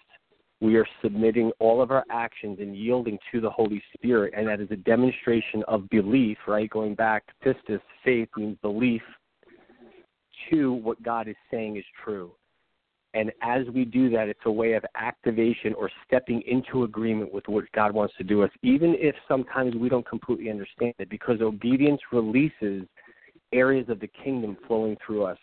We are submitting all of our actions and yielding to the Holy Spirit, and that is a demonstration of belief, right? Going back to pistis, faith means belief to what God is saying is true. And as we do that, it's a way of activation or stepping into agreement with what God wants to do us, even if sometimes we don't completely understand it, because obedience releases areas of the kingdom flowing through us.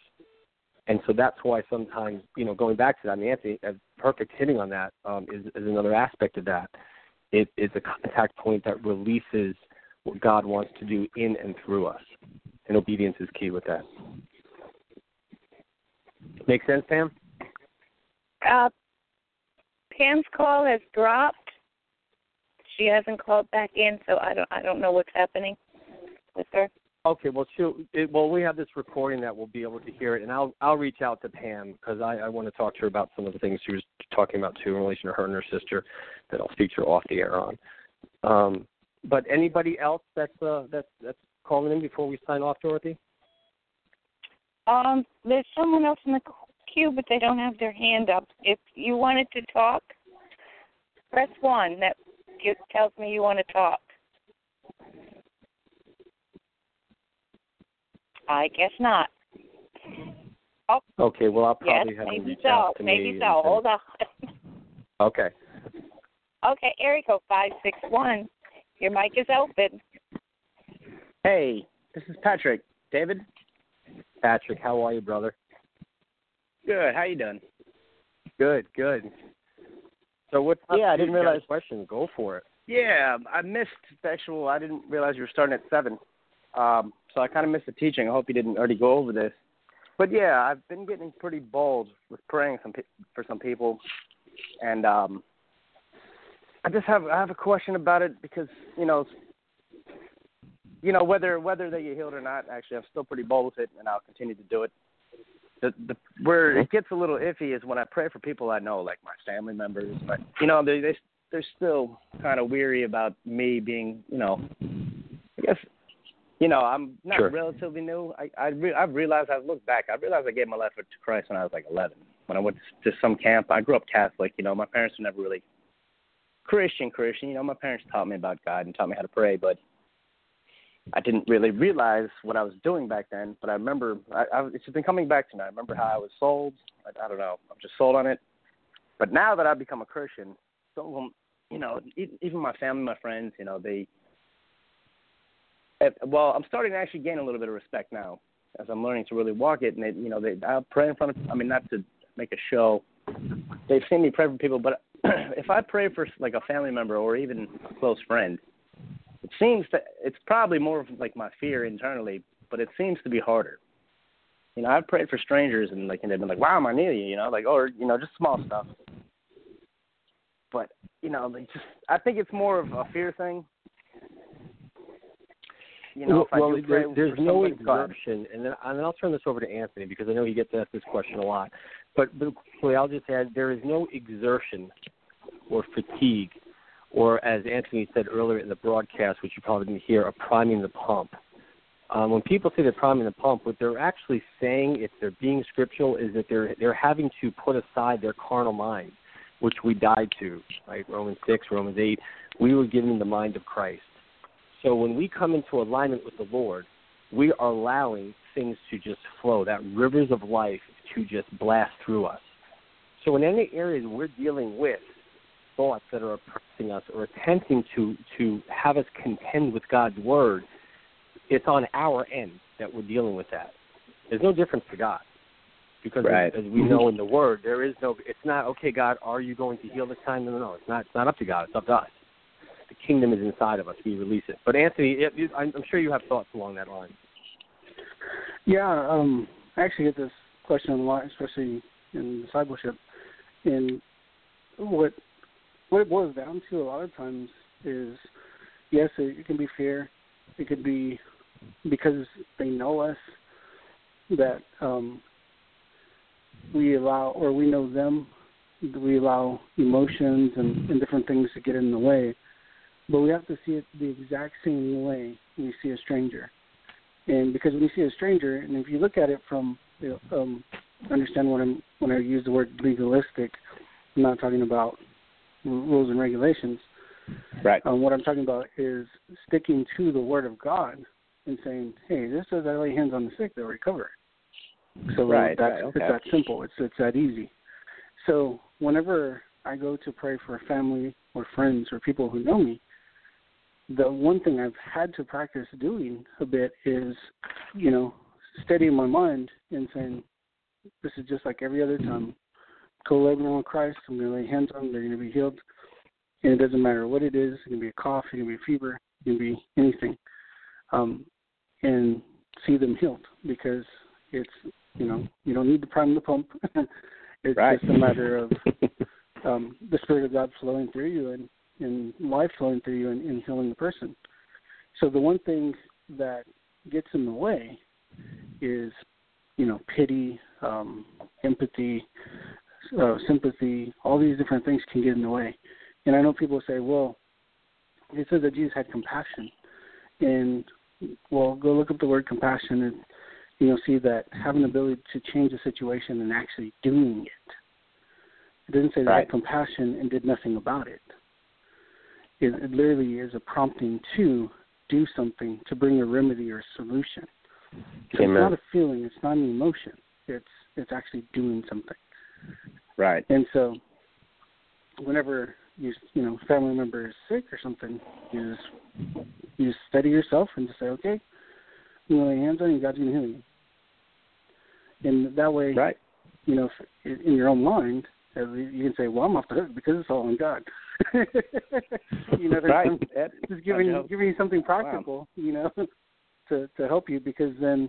And so that's why sometimes, you know, going back to that, I mean, Anthony, perfect hitting on that is another aspect of that. It is a contact point that releases what God wants to do in and through us. And obedience is key with that. Make sense, Pam? Pam's call has dropped. She hasn't called back in, so I don't know what's happening with her. Okay, well, we have this recording that we'll be able to hear it, and I'll reach out to Pam because I want to talk to her about some of the things she was talking about too in relation to her and her sister that I'll feature off the air on. But anybody else that's calling in before we sign off, Dorothy? There's someone else in the queue, but they don't have their hand up. If you wanted to talk, press 1. That tells me you want to talk. I guess not. Oh. Okay, well, I'll probably have to reach out to maybe me. Maybe so. Hold on. Okay. Okay, Erico, 561. Your mic is open. Hey, this is Patrick. David? Patrick, how are you, brother? Good. How you doing? Good. So what's up? Yeah, I didn't realize. Question. Go for it. Yeah, I missed the actual. I didn't realize you were starting at 7. So I kind of missed the teaching. I hope you didn't already go over this. But, yeah, I've been getting pretty bold with praying for some people. And I have a question about it because, you know whether they get healed or not, actually, I'm still pretty bold with it, and I'll continue to do it. Where it gets a little iffy is when I pray for people I know, like my family members. But, they're still kind of weary about me being, I guess – I'm not sure. Relatively new. I realized I gave my life to Christ when I was like 11. When I went to some camp, I grew up Catholic. My parents were never really Christian. My parents taught me about God and taught me how to pray, but I didn't really realize what I was doing back then. But I remember, it's been coming back to me. I remember how I was sold. I don't know. I'm just sold on it. But now that I've become a Christian, even my family, my friends, they... Well, I'm starting to actually gain a little bit of respect now as I'm learning to really walk it. And, I'll pray in front of – I mean, not to make a show. They've seen me pray for people. But if I pray for, like, a family member or even a close friend, it seems that it's probably more of, like, my fear internally, but it seems to be harder. I've prayed for strangers and, like, and they've been like, wow, I need you, just small stuff. But, I think it's more of a fear thing. There's no exemption, and I'll turn this over to Anthony because I know he gets asked this question a lot. But I'll just add, there is no exertion or fatigue, or as Anthony said earlier in the broadcast, which you probably didn't hear, a priming the pump. When people say they're priming the pump, what they're actually saying, if they're being scriptural, is that they're having to put aside their carnal mind, which we died to, right? Romans 6, Romans 8. We were given the mind of Christ. So when we come into alignment with the Lord, we are allowing things to just flow, that rivers of life to just blast through us. So in any areas we're dealing with thoughts that are oppressing us or attempting to have us contend with God's word, it's on our end that we're dealing with that. There's no difference to God. Because right. as we know in the word, there is no, it's not, okay, God, are you going to heal this time? No, it's not up to God. It's up to us. The kingdom is inside of us. We release it. But, Anthony, I'm sure you have thoughts along that line. Yeah, I actually get this question a lot, especially in discipleship. And what it boils down to a lot of times is, yes, it can be fear. It could be because they know us that we allow, or we know them, we allow emotions and different things to get in the way. But we have to see it the exact same way we see a stranger. And because when you see a stranger, and if you look at it from, understand when I use the word legalistic, I'm not talking about rules and regulations. Right. What I'm talking about is sticking to the Word of God and saying, hey, this says I lay hands on the sick, they'll recover. So it's that simple. It's that easy. So whenever I go to pray for family or friends or people who know me, the one thing I've had to practice doing a bit is, steadying my mind and saying, this is just like every other time. Go lay me on Christ. I'm going to lay hands on them. They're going to be healed. And it doesn't matter what it is. It can be a cough. It can be a fever. It can be anything. And see them healed because it's, you don't need to prime the pump. It's just a matter of the Spirit of God flowing through you and life flowing through you and healing the person. So the one thing that gets in the way is, pity, empathy, sympathy, all these different things can get in the way. And I know people say, well, it says that Jesus had compassion. And, well, go look up the word compassion and you'll see that having the ability to change a situation and actually doing it. It didn't say that compassion and did nothing about it. It literally is a prompting to do something, to bring a remedy or a solution. So it's not a feeling. It's not an emotion. It's actually doing something. Right. And so whenever you family member is sick or something, you just steady yourself and just say, okay, I'm going to lay hands on you, God's going to heal you. And that way, if, in your own mind, you can say, well, I'm off the hook because it's all on God. Just giving you something practical, to help you, because then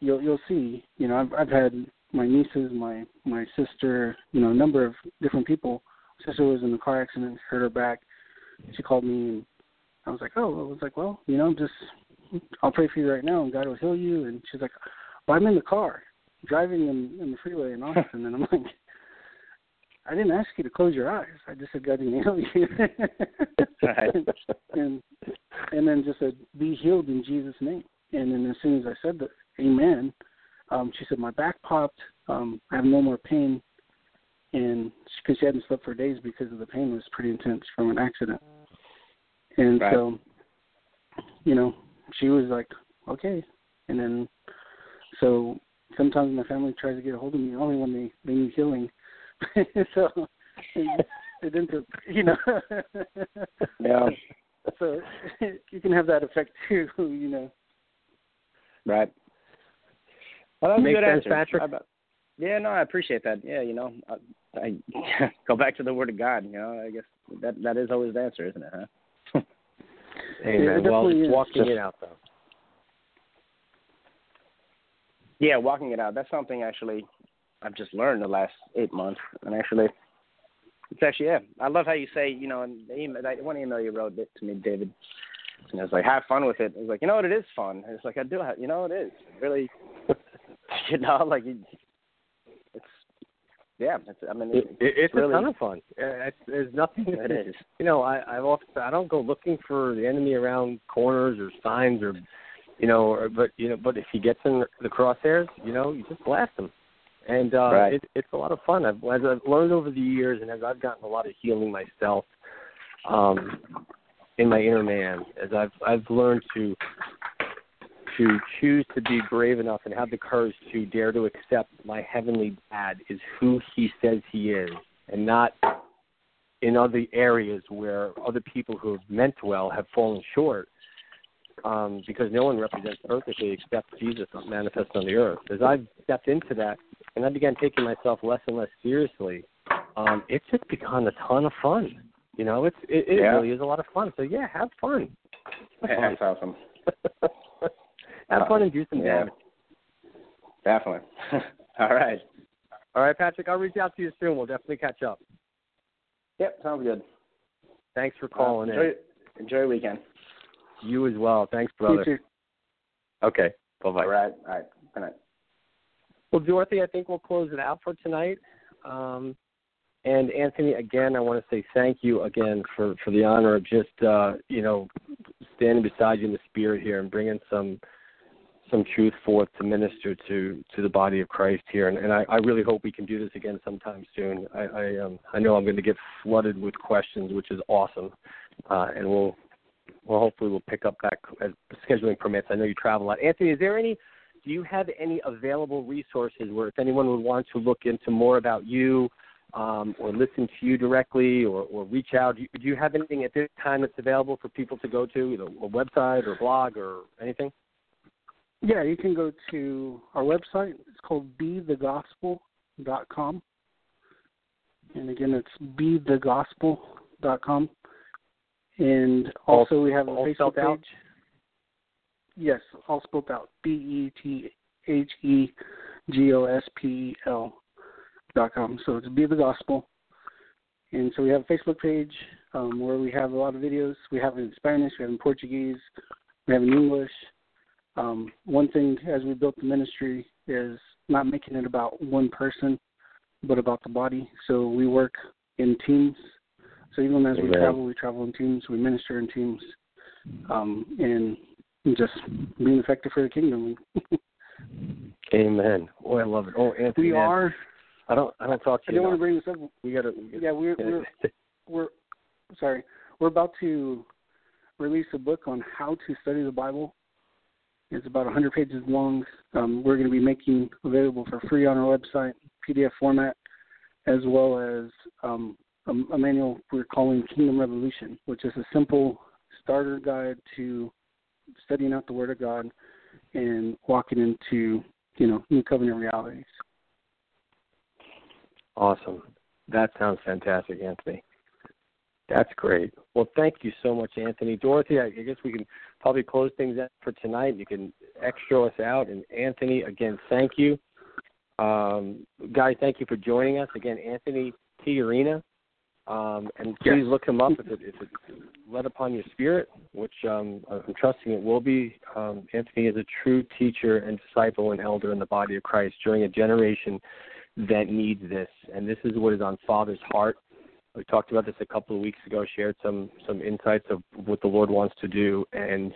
you'll see, I've had my nieces, my sister, a number of different people. My sister was in a car accident, hurt her back. She called me and I was like, I'll pray for you right now and God will heal you. And she's like, well, I'm in the car driving in the freeway in Austin. And I'm like, I didn't ask you to close your eyes. I just said, God, you heal you. and then just said, be healed in Jesus' name. And then as soon as I said that, amen, she said, my back popped. I have no more pain. And because she hadn't slept for days because of the pain was pretty intense from an accident. And so, she was like, okay. And then, so sometimes my family tries to get a hold of me only when they need healing. So it didn't, Yeah. So you can have that effect too, Right. Well, that was a good answer, Patrick. Yeah, no, I appreciate that. Yeah, I go back to the Word of God. I guess that is always the answer, isn't it? Huh? Amen. Yeah, well, it out though. Yeah, walking it out. That's something actually I've just learned the last 8 months, and it's I love how you say, one email you wrote to me, David, and I was like, have fun with it. I was like, you know what, it is fun. And it's like, I do, it is really, it's really, a ton of fun. There's nothing. It is. I've often, I don't go looking for the enemy around corners or signs or, but if he gets in the crosshairs, you just blast him. And it's a lot of fun. As I've learned over the years and as I've gotten a lot of healing myself in my inner man, as I've learned to choose to be brave enough and have the courage to dare to accept my heavenly dad is who he says he is and not in other areas where other people who have meant well have fallen short. Because no one represents perfectly except Jesus manifest on the earth. As I've stepped into that and I began taking myself less and less seriously, it's just become a ton of fun. It really is a lot of fun. So, have fun. That's awesome. Have fun and do some damage. Definitely. All right, Patrick, I'll reach out to you soon. We'll definitely catch up. Yep, sounds good. Thanks for calling in. Enjoy your weekend. You as well. Thanks, brother. You too. Okay. Bye-bye. All right. Good night. Well, Dorothy, I think we'll close it out for tonight. And Anthony, again, I want to say thank you again for the honor of just, standing beside you in the spirit here and bringing some truth forth to minister to the body of Christ here. And I really hope we can do this again sometime soon. I know I'm going to get flooded with questions, which is awesome. And we'll hopefully we'll pick up back as scheduling permits. I know you travel a lot. Anthony, do you have any available resources where if anyone would want to look into more about you, or listen to you directly or reach out, do you have anything at this time that's available for people to go to, either a website or blog or anything? Yeah, you can go to our website. It's called BeTheGospel.com. And again, it's BeTheGospel.com. And also we have a Facebook page. Yes, all spelled out. BeTheGospel.com. So it's Be the Gospel. And so we have a Facebook page where we have a lot of videos. We have it in Spanish, we have it in Portuguese, we have it in English. One thing as we built the ministry is not making it about one person, but about the body. So we work in teams. So even as we travel in teams, we minister in teams, and just being effective for the kingdom. Amen. Oh, I love it. Oh, Anthony, I don't talk to you. I don't want to bring this up. We're about to release a book on how to study the Bible. It's about 100 pages long. We're going to be making available for free on our website, PDF format, as well as a manual we're calling Kingdom Revolution, which is a simple starter guide to studying out the Word of God and walking into, new covenant realities. Awesome. That sounds fantastic, Anthony. That's great. Well, thank you so much, Anthony. Dorothy, I guess we can probably close things out for tonight. You can extra us out. And Anthony, again, thank you. Guys, thank you for joining us. Again, Anthony Tijerina. And please look him up if it's led upon your spirit, which I'm trusting it will be. Anthony is a true teacher and disciple and elder in the body of Christ during a generation that needs this. And this is what is on Father's heart. We talked about this a couple of weeks ago, shared some insights of what the Lord wants to do. And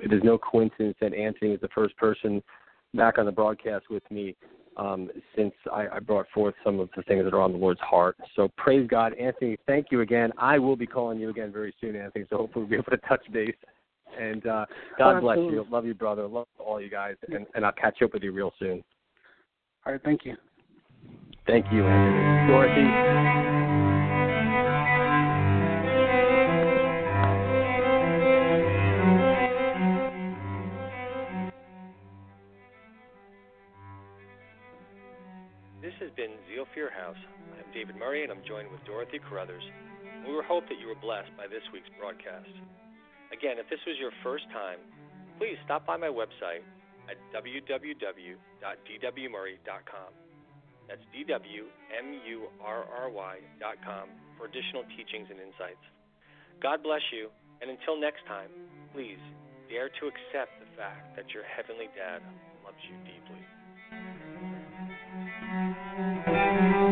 it is no coincidence that Anthony is the first person back on the broadcast with me since I brought forth some of the things that are on the Lord's heart. So praise God. Anthony, thank you again. I will be calling you again very soon, Anthony, so hopefully we'll be able to touch base. And God bless you. Love you, brother. Love all you guys. And I'll catch up with you real soon. All right, thank you. Thank you, Anthony. Dorothy. Zeal for Your House. I'm David Murray, and I'm joined with Dorothy Carruthers. We hope that you were blessed by this week's broadcast. Again, if this was your first time, please stop by my website at www.dwmurry.com. That's DWMURRY.com for additional teachings and insights. God bless you, and until next time, please dare to accept the fact that your Heavenly Dad loves you deeply. Thank you.